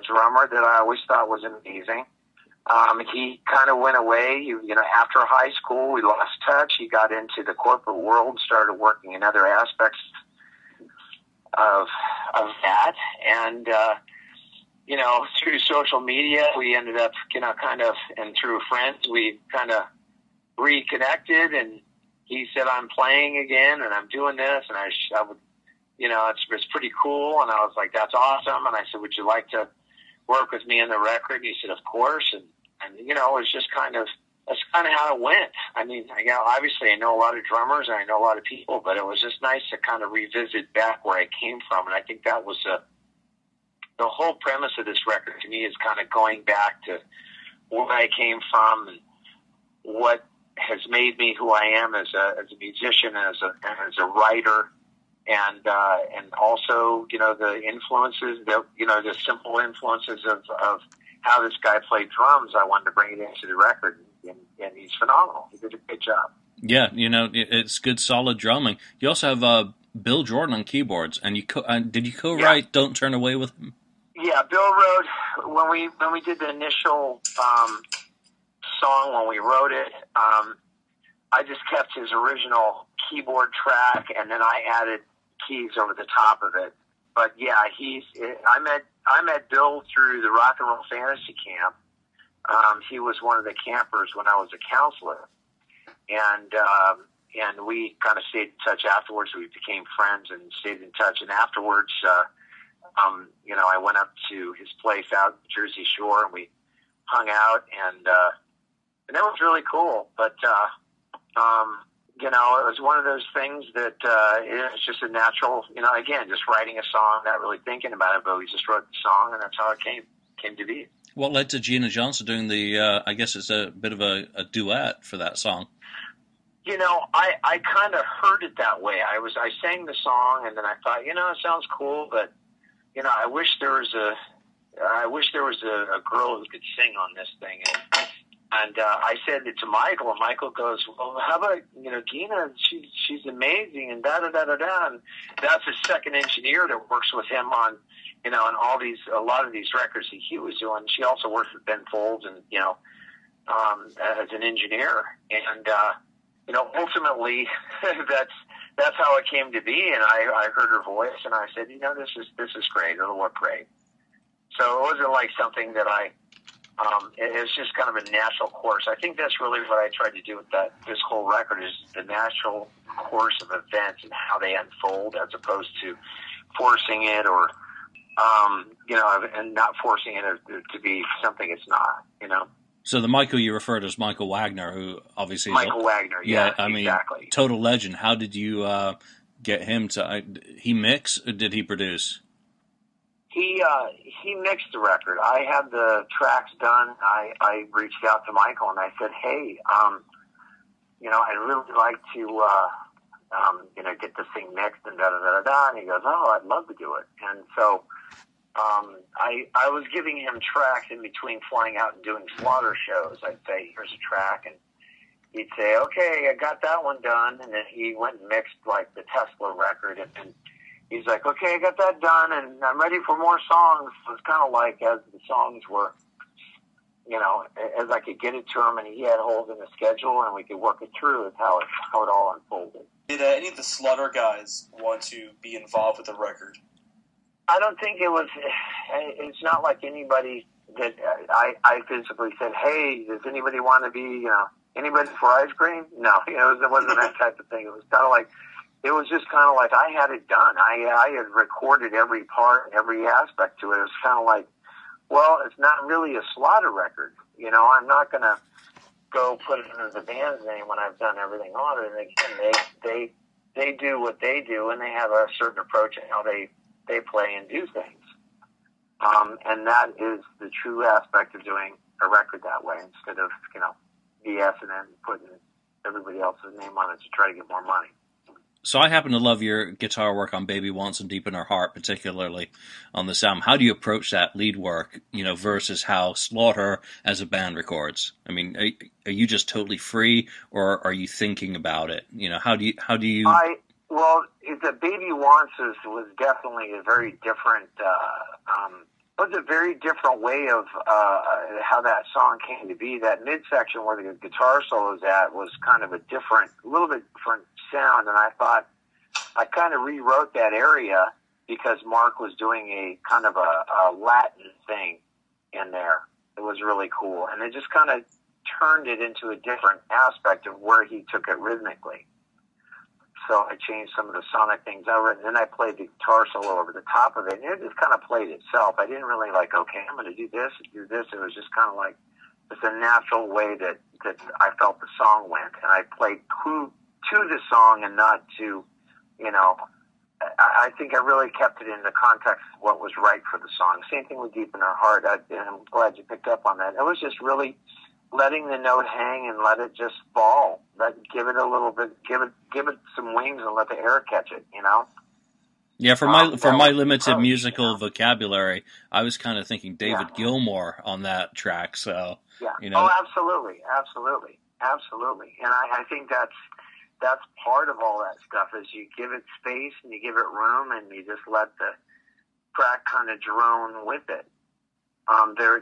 drummer that I always thought was amazing. He kind of went away. You know, after high school, we lost touch. He got into the corporate world, started working in other aspects of that. And, you know, through social media, we ended up, you know, kind of, and through friends, we kind of reconnected. And he said, I'm playing again, and I'm doing this, and I would, you know, it's pretty cool. And I was like, that's awesome. And I said, would you like to work with me on the record? And he said, of course. And you know, it was just kind of, that's kind of how it went. I mean, you know, obviously I know a lot of drummers and I know a lot of people, but it was just nice to kind of revisit back where I came from. And I think that was the whole premise of this record to me is kind of going back to where I came from and what has made me who I am as a musician, as a writer, and also, you know, the influences, the simple influences of how this guy played drums. I wanted to bring it into the record, and he's phenomenal. He did a good job. Yeah, you know, it's good, solid drumming. You also have Bill Jordan on keyboards, and did you co-write "Don't Turn Away" with him? Yeah, Bill wrote when we did the initial song when we wrote it. I just kept his original keyboard track, and then I added keys over the top of it. But yeah, I met Bill through the Rock and Roll Fantasy Camp. He was one of the campers when I was a counselor, and we kind of stayed in touch afterwards. We became friends and stayed in touch. And afterwards, you know, I went up to his place out in Jersey Shore, and we hung out, and that was really cool. But you know, it was one of those things that it's just a natural, you know, again, just writing a song, not really thinking about it, but we just wrote the song, and that's how it came to be. What led to Gina Johnson doing the I guess it's a bit of a duet for that song? You know, I kind of heard it that way. I sang the song, and then I thought, you know, it sounds cool, but you know, I wish there was a girl who could sing on this thing. And I said it to Michael, and Michael goes, well, how about, you know, Gina, she's amazing, and da-da-da-da-da. And that's his second engineer that works with him on, you know, on a lot of these records that he was doing. She also works with Ben Folds and, you know, as an engineer. And, you know, ultimately, that's how it came to be. And I heard her voice, and I said, you know, this is great. It'll work great. So it wasn't like something that it's just kind of a natural course. I think that's really what I tried to do with this whole record is the natural course of events and how they unfold, as opposed to forcing it or, you know, and not forcing it to be something it's not, you know. So the Michael you referred to is Michael Wagner, who obviously is Michael Wagner, exactly. Total legend. How did you get him to? He mix? Or did he produce? He mixed the record. I had the tracks done. I reached out to Michael and I said, hey, you know, I'd really like to you know, get this thing mixed and da da da da. And he goes, oh, I'd love to do it. And so. I was giving him tracks in between flying out and doing Slaughter shows. I'd say, here's a track, and he'd say, okay, I got that one done, and then he went and mixed, like, the Tesla record, and he's like, okay, I got that done, and I'm ready for more songs. So it's kind of like, as the songs were, you know, as I could get it to him, and he had holes in the schedule, and we could work it through, is how it all unfolded. Did any of the Slaughter guys want to be involved with the record? I don't think it was, it's not like anybody that I physically said, hey, does anybody want to be, you know, anybody for ice cream? No, you know, it wasn't that type of thing. It was kind of like, it was just kind of like I had it done. I had recorded every part and every aspect to it. It was kind of like, well, it's not really a Slaughter record. You know, I'm not going to go put it under the band's name when I've done everything on it. And again, they do what they do, and they have a certain approach and how they play and do things. And that is the true aspect of doing a record that way, instead of, you know, BS and then putting everybody else's name on it to try to get more money. So I happen to love your guitar work on Baby Wants and Deep in Our Heart, particularly on this album. How do you approach that lead work, you know, versus how Slaughter as a band records? I mean, are you just totally free, or are you thinking about it? You know, how do you... Well, the Baby Wants was definitely a very different. Was a very different way of how that song came to be. That midsection where the guitar solo is at was kind of a different, a little bit different sound. And I thought I kind of rewrote that area because Mark was doing a kind of a Latin thing in there. It was really cool, and it just kind of turned it into a different aspect of where he took it rhythmically. So I changed some of the sonic things over it, and then I played the guitar solo over the top of it, and it just kind of played itself. I didn't really like, okay, I'm going to do this and do this. It was just kind of like, it's a natural way that I felt the song went, and I played clue to the song and not to, you know, I think I really kept it in the context of what was right for the song. Same thing with Deep in Our Heart, and I'm glad you picked up on that. It was just really letting the note hang and let it just fall. Give it a little bit, give it some wings and let the air catch it, you know? Yeah, for my limited musical vocabulary, I was kind of thinking David Gilmour on that track, so, you know. Oh, absolutely. And I think that's part of all that stuff is you give it space and you give it room and you just let the track kind of drone with it.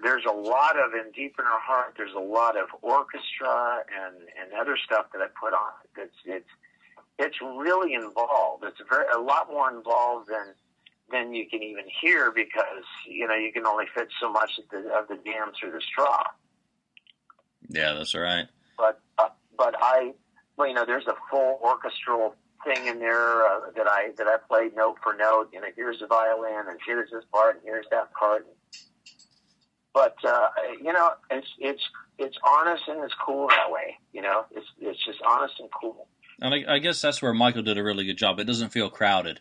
There's a lot of, in Deep in Our Heart, there's a lot of orchestra and other stuff that I put on. It's really involved. It's a lot more involved than you can even hear, because, you know, you can only fit so much of the dam through the straw. Yeah, that's right. But you know, there's a full orchestral thing in there that I played note for note. You know, here's the violin, and here's this part, and here's that part. But, you know, it's honest and it's cool that way, you know? It's just honest and cool. And I guess that's where Michael did a really good job. It doesn't feel crowded.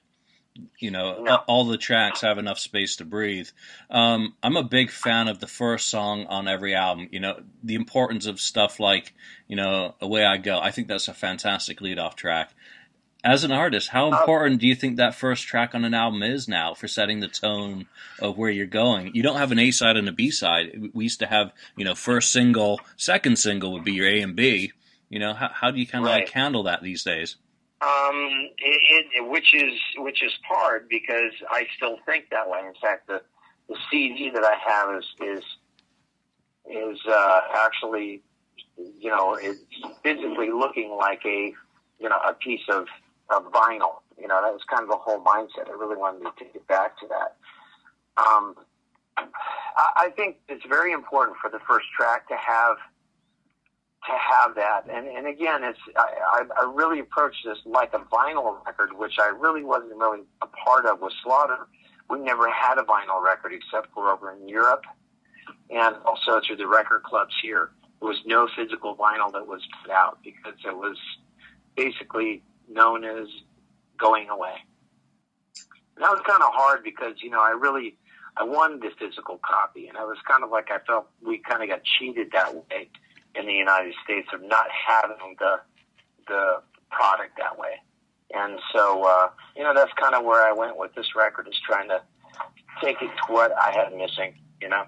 You know, no. All the tracks have enough space to breathe. I'm a big fan of the first song on every album. You know, the importance of stuff like, you know, Away I Go. I think that's a fantastic lead-off track. As an artist, how important do you think that first track on an album is now for setting the tone of where you're going? You don't have an A-side and a B-side. We used to have, you know, first single, second single would be your A and B. You know, how do you kind of like handle that these days? Which is hard, because I still think that way. In fact, the CD that I have is actually, you know, it's physically looking like a, you know, a piece of vinyl. You know, that was kind of the whole mindset. I really wanted to get back to that. I think it's very important for the first track to have that. And again, it's I really approached this like a vinyl record, which I really wasn't really a part of with Slaughter. We never had a vinyl record except for over in Europe. and also through the record clubs here. There was no physical vinyl that was put out because it was basically known as going away. And that was kind of hard because, you know, I wanted the physical copy, and I was kind of like, I felt we kind of got cheated that way in the United States of not having the product that way. And so, you know, that's kind of where I went with this record, is trying to take it to what I had missing, you know?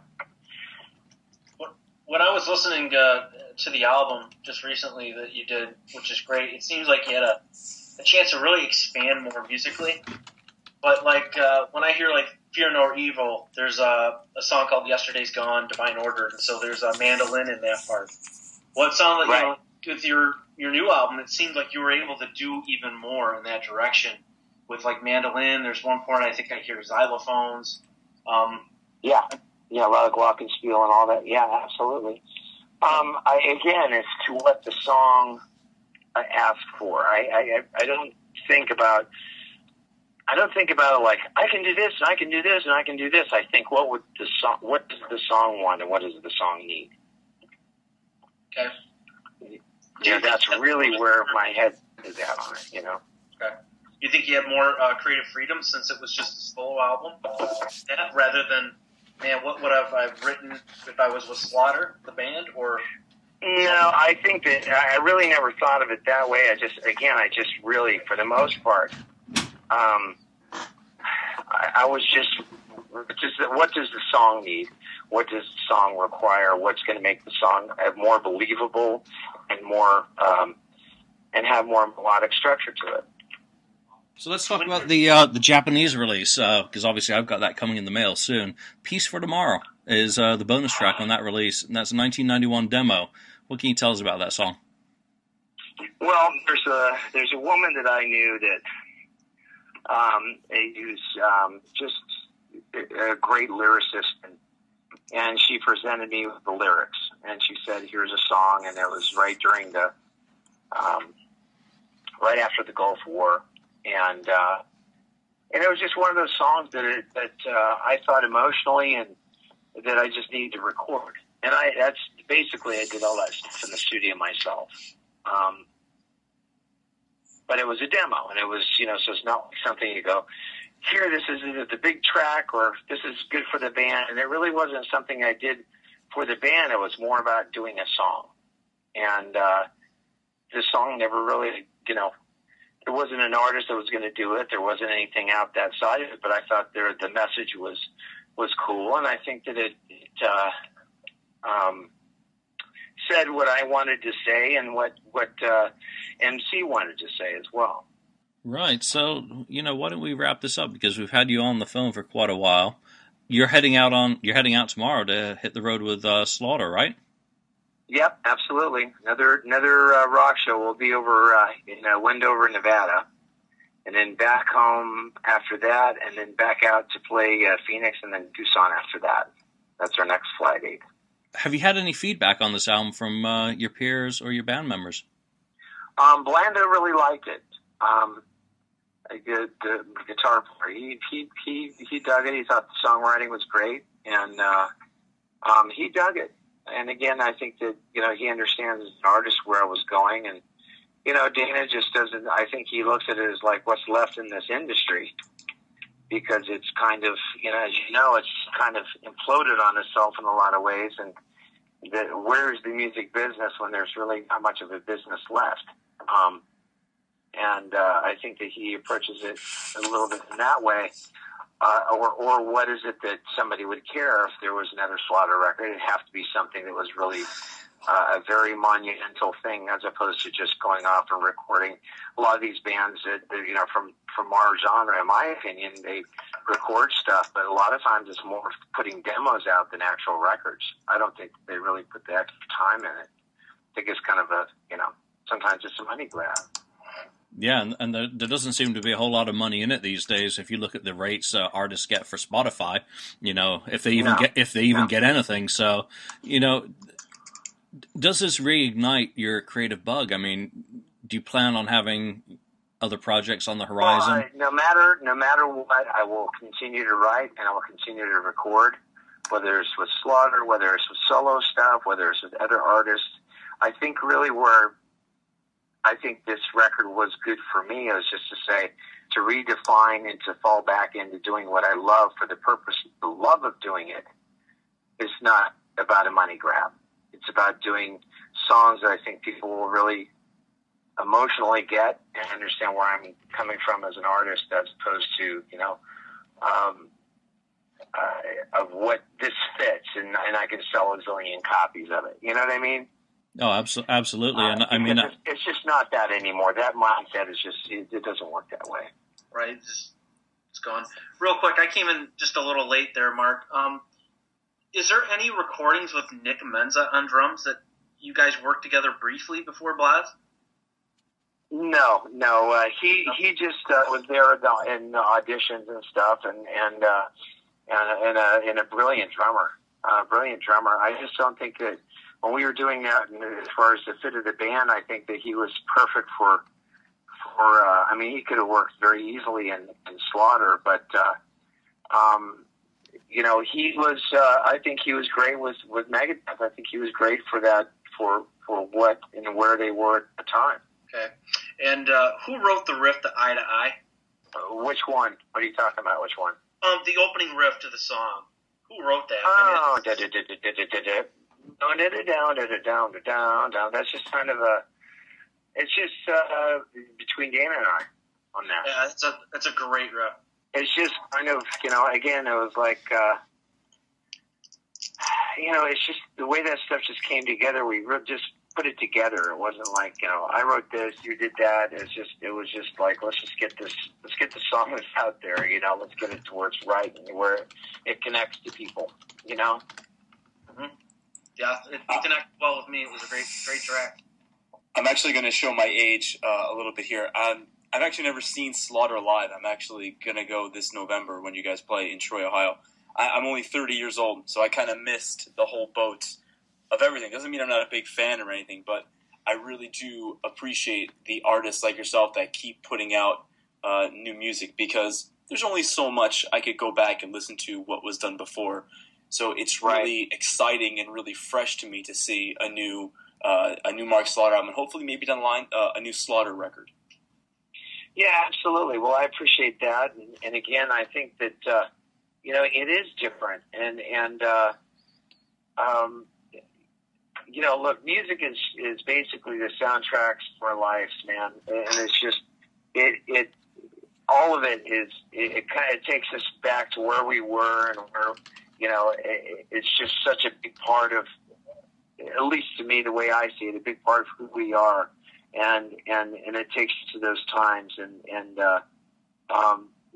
When I was listening to the album just recently that you did, which is great, it seems like you had a chance to really expand more musically. But, like, when I hear, like, Fear Nor Evil, there's a song called Yesterday's Gone, Divine Order, and so there's a mandolin in that part. Well, it sounded like, right, you know, with your new album, it seemed like you were able to do even more in that direction with, like, mandolin. There's one part I think I hear xylophones. Yeah, a lot of glockenspiel and all that. Yeah, absolutely. Again, it's to what the song asked for. I don't think about... I don't think about it like, I can do this, and I can do this, and I can do this. I think, what does the song want, and what does the song need? Okay. Yeah, that's really where my head is at on it, you know? Okay. You think you had more creative freedom since it was just a solo album? Rather than, man, what would I have written if I was with Slaughter, the band, or... No, I think that I really never thought of it that way. I just really, for the most part... I was just what does the song need? What does the song require? What's going to make the song more believable and more and have more melodic structure to it? So let's talk about the Japanese release, because obviously I've got that coming in the mail soon. Peace for Tomorrow is the bonus track on that release, and that's a 1991 demo. What can you tell us about that song? Well, there's a woman that I knew that. Who's just a great lyricist, and she presented me with the lyrics, and she said, "Here's a song," and it was right during the right after the Gulf War, and it was just one of those songs that I thought emotionally and that I just needed to record, and that's basically I did all that stuff in the studio myself. But it was a demo, and it was, you know, so it's not something you go, here, this is the big track, or this is good for the band. And it really wasn't something I did for the band. It was more about doing a song. And the song never really, you know, there wasn't an artist that was going to do it. There wasn't anything out that side of it, but I thought the message was cool. And I think that it said what I wanted to say and what MC wanted to say as well. Right. So, you know, why don't we wrap this up, because we've had you on the phone for quite a while. You're heading out tomorrow to hit the road with Slaughter, right? Yep, absolutely. Another rock show will be over in Wendover, Nevada, and then back home after that, and then back out to play Phoenix, and then Tucson after that. That's our next flight date. Have you had any feedback on this album from your peers or your band members? Blando really liked it. The guitar player, he dug it. He thought the songwriting was great, and he dug it. And again, I think that, you know, he understands as an artist where I was going, and, you know, Dana just doesn't. I think he looks at it as like what's left in this industry, because it's kind of, you know, as you know, it's kind of imploded on itself in a lot of ways, and where's the music business when there's really not much of a business left? And I think that he approaches it a little bit in that way, or what is it that somebody would care if there was another Slaughter record? It'd have to be something that was really a very monumental thing, as opposed to just going off and recording. A lot of these bands that, you know, from our genre, in my opinion, they record stuff, but a lot of times it's more putting demos out than actual records. I don't think they really put the extra time in it. I think it's kind of a, you know, sometimes it's a money grab. Yeah, and there doesn't seem to be a whole lot of money in it these days. If you look at the rates artists get for Spotify, you know, if they even get anything. So, you know, does this reignite your creative bug? I mean, do you plan on having other projects on the horizon? Well, no matter what, I will continue to write and I will continue to record. whether it's with Slaughter, whether it's with solo stuff, whether it's with other artists. I think really where I think this record was good for me is just to say, to redefine and to fall back into doing what I love for the purpose, the love of doing it. It's not about a money grab. It's about doing songs that I think people will really emotionally get and understand where I'm coming from as an artist, as opposed to, you know, of what this fits, and I can sell a zillion copies of it. You know what I mean? Oh, absolutely. And I mean, it's just not that anymore. That mindset is just, it doesn't work that way. Right. It's gone. Real quick, I came in just a little late there, Mark. Is there any recordings with Nick Menza on drums that you guys worked together briefly before Blaz? No. He just was there in auditions and stuff, and a brilliant drummer. I just don't think that when we were doing that, and as far as the fit of the band, I think that he was perfect for I mean, he could have worked very easily in Slaughter, but you know, he was. I think he was great with Megadeth. I think he was great for that, for what and where they were at the time. Okay. And who wrote the riff to Eye to Eye? Which one? What are you talking about? Which one? The opening riff to the song. Who wrote that? Oh, da da da da da da da. Down da down da down da down down. That's just kind of a. It's just between Dana and I on that. Yeah, that's a great riff. It's just kind of, you know, again, it was like, you know, it's just the way that stuff just came together. We just put it together. It wasn't like, you know, I wrote this, you did that. It was just like, let's get the song out there, you know, let's get it to where it's right and where it connects to people, you know? Mm-hmm. Yeah, it connected well with me. It was a great track. I'm actually going to show my age a little bit here. I've actually never seen Slaughter live. I'm actually going to go this November when you guys play in Troy, Ohio. I'm only 30 years old, so I kind of missed the whole boat of everything. Doesn't mean I'm not a big fan or anything, but I really do appreciate the artists like yourself that keep putting out new music, because there's only so much I could go back and listen to what was done before. So it's really exciting and really fresh to me to see a new Mark Slaughter album, and hopefully maybe down the line a new Slaughter record. Yeah, absolutely. Well, I appreciate that. And again, I think that, you know, it is different. And you know, look, music is basically the soundtracks for our lives, man. And it's just, it all of it is, it kind of takes us back to where we were, and where, you know, it's just such a big part of, at least to me, the way I see it, a big part of who we are. And it takes you to those times, and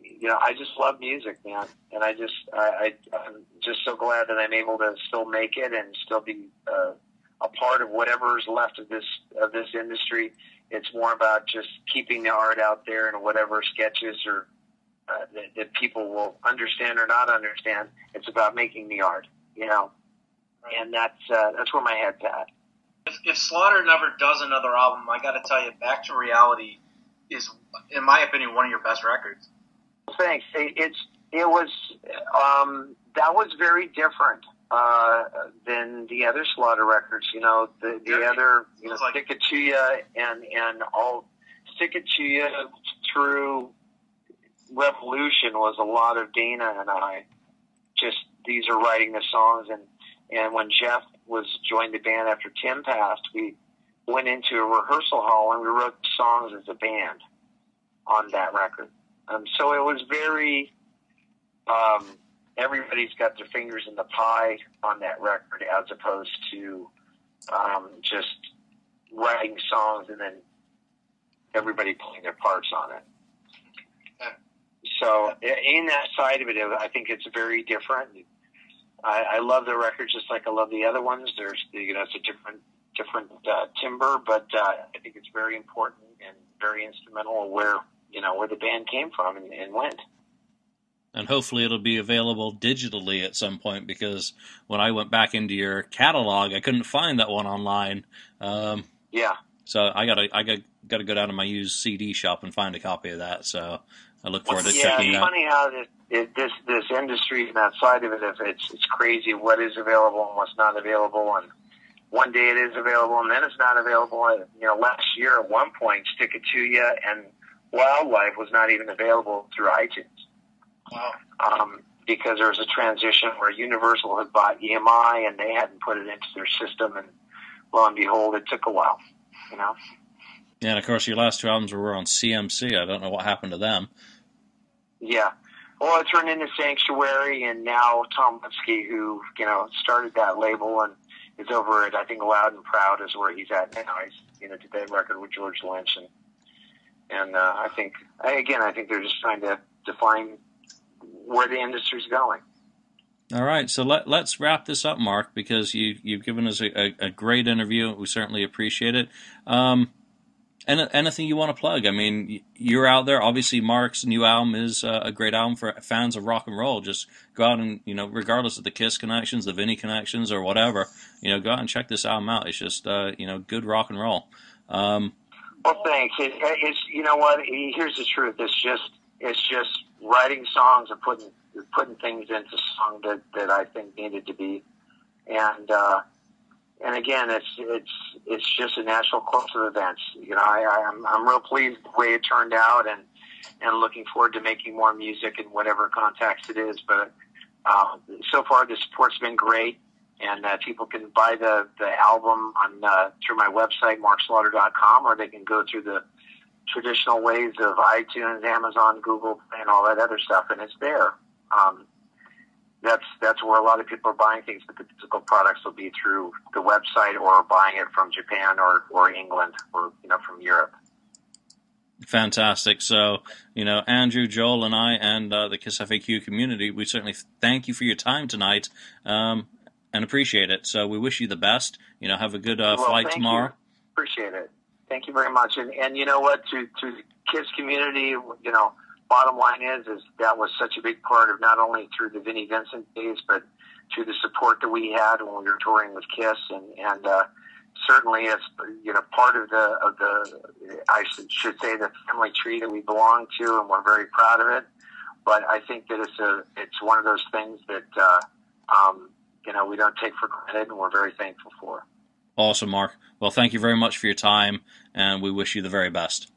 you know, I just love music, man, and I'm just so glad that I'm able to still make it and still be a part of whatever's left of this industry. It's more about just keeping the art out there, and whatever sketches or that people will understand or not understand, it's about making the art, you know, and that's where my head's at. If Slaughter never does another album, I got to tell you, Back to Reality is, in my opinion, one of your best records. Thanks. It was that was very different than the other Slaughter records. You know, the other, you know, like Stick It to You and all, Stick It to You through Revolution was a lot of Dana and I. Just these are writing the songs, and when Jeff joined the band after Tim passed, we went into a rehearsal hall and we wrote songs as a band on that record. So it was very, everybody's got their fingers in the pie on that record, as opposed to just writing songs and then everybody playing their parts on it. So in that side of it, I think it's very different. I love the record just like I love the other ones. There's, you know, it's a different timbre, but I think it's very important and very instrumental where, you know, where the band came from and went. And hopefully it'll be available digitally at some point, because when I went back into your catalog, I couldn't find that one online. Yeah. So I gotta got to go down to my used CD shop and find a copy of that. So I look forward to checking it out. Yeah, it's funny how this industry and outside of it, it's crazy what is available and what's not available. And one day it is available and then it's not available. You know, last year at one point, Stick It to You and Wildlife was not even available through iTunes. Wow. Because there was a transition where Universal had bought EMI and they hadn't put it into their system, and lo and behold, it took a while, you know? Yeah, and of course, your last two albums were on CMC. I don't know what happened to them. Yeah. Well, it turned into Sanctuary, and now Tom Lipsky, who, you know, started that label and is over at, I think, Loud and Proud is where he's at now. He's, you know, did that record with George Lynch, and I think they're just trying to define where the industry's going. All right, so let's wrap this up, Mark, because you've given us a great interview. We certainly appreciate it. And anything you want to plug? I mean, you're out there. Obviously, Mark's new album is a great album for fans of rock and roll. Just go out and, you know, regardless of the Kiss connections, the Vinnie connections, or whatever, you know, go out and check this album out. It's just, you know, good rock and roll. Well, thanks. It's you know what? Here's the truth. It's just writing songs and putting things into song that I think needed to be, and again, it's just a natural course of events. You know, I'm real pleased with the way it turned out, and looking forward to making more music in whatever context it is. But so far, the support's been great, and people can buy the album on through my website markslaughter.com, or they can go through the traditional ways of iTunes, Amazon, Google, and all that other stuff, and it's there. That's where a lot of people are buying things, but the physical products will be through the website or buying it from Japan or England or, you know, from Europe. Fantastic. So, you know, Andrew, Joel, and I, and the KISS FAQ community, we certainly thank you for your time tonight and appreciate it. So we wish you the best. You know, have a good flight tomorrow. Appreciate it. Thank you very much. And you know what, to the KISS community, you know, bottom line is that was such a big part of not only through the Vinnie Vincent days, but through the support that we had when we were touring with KISS, and certainly it's, you know, part of the I should say the family tree that we belong to, and we're very proud of it. But I think that it's one of those things that you know, we don't take for granted, and we're very thankful for. Awesome, Mark. Well, thank you very much for your time, and we wish you the very best.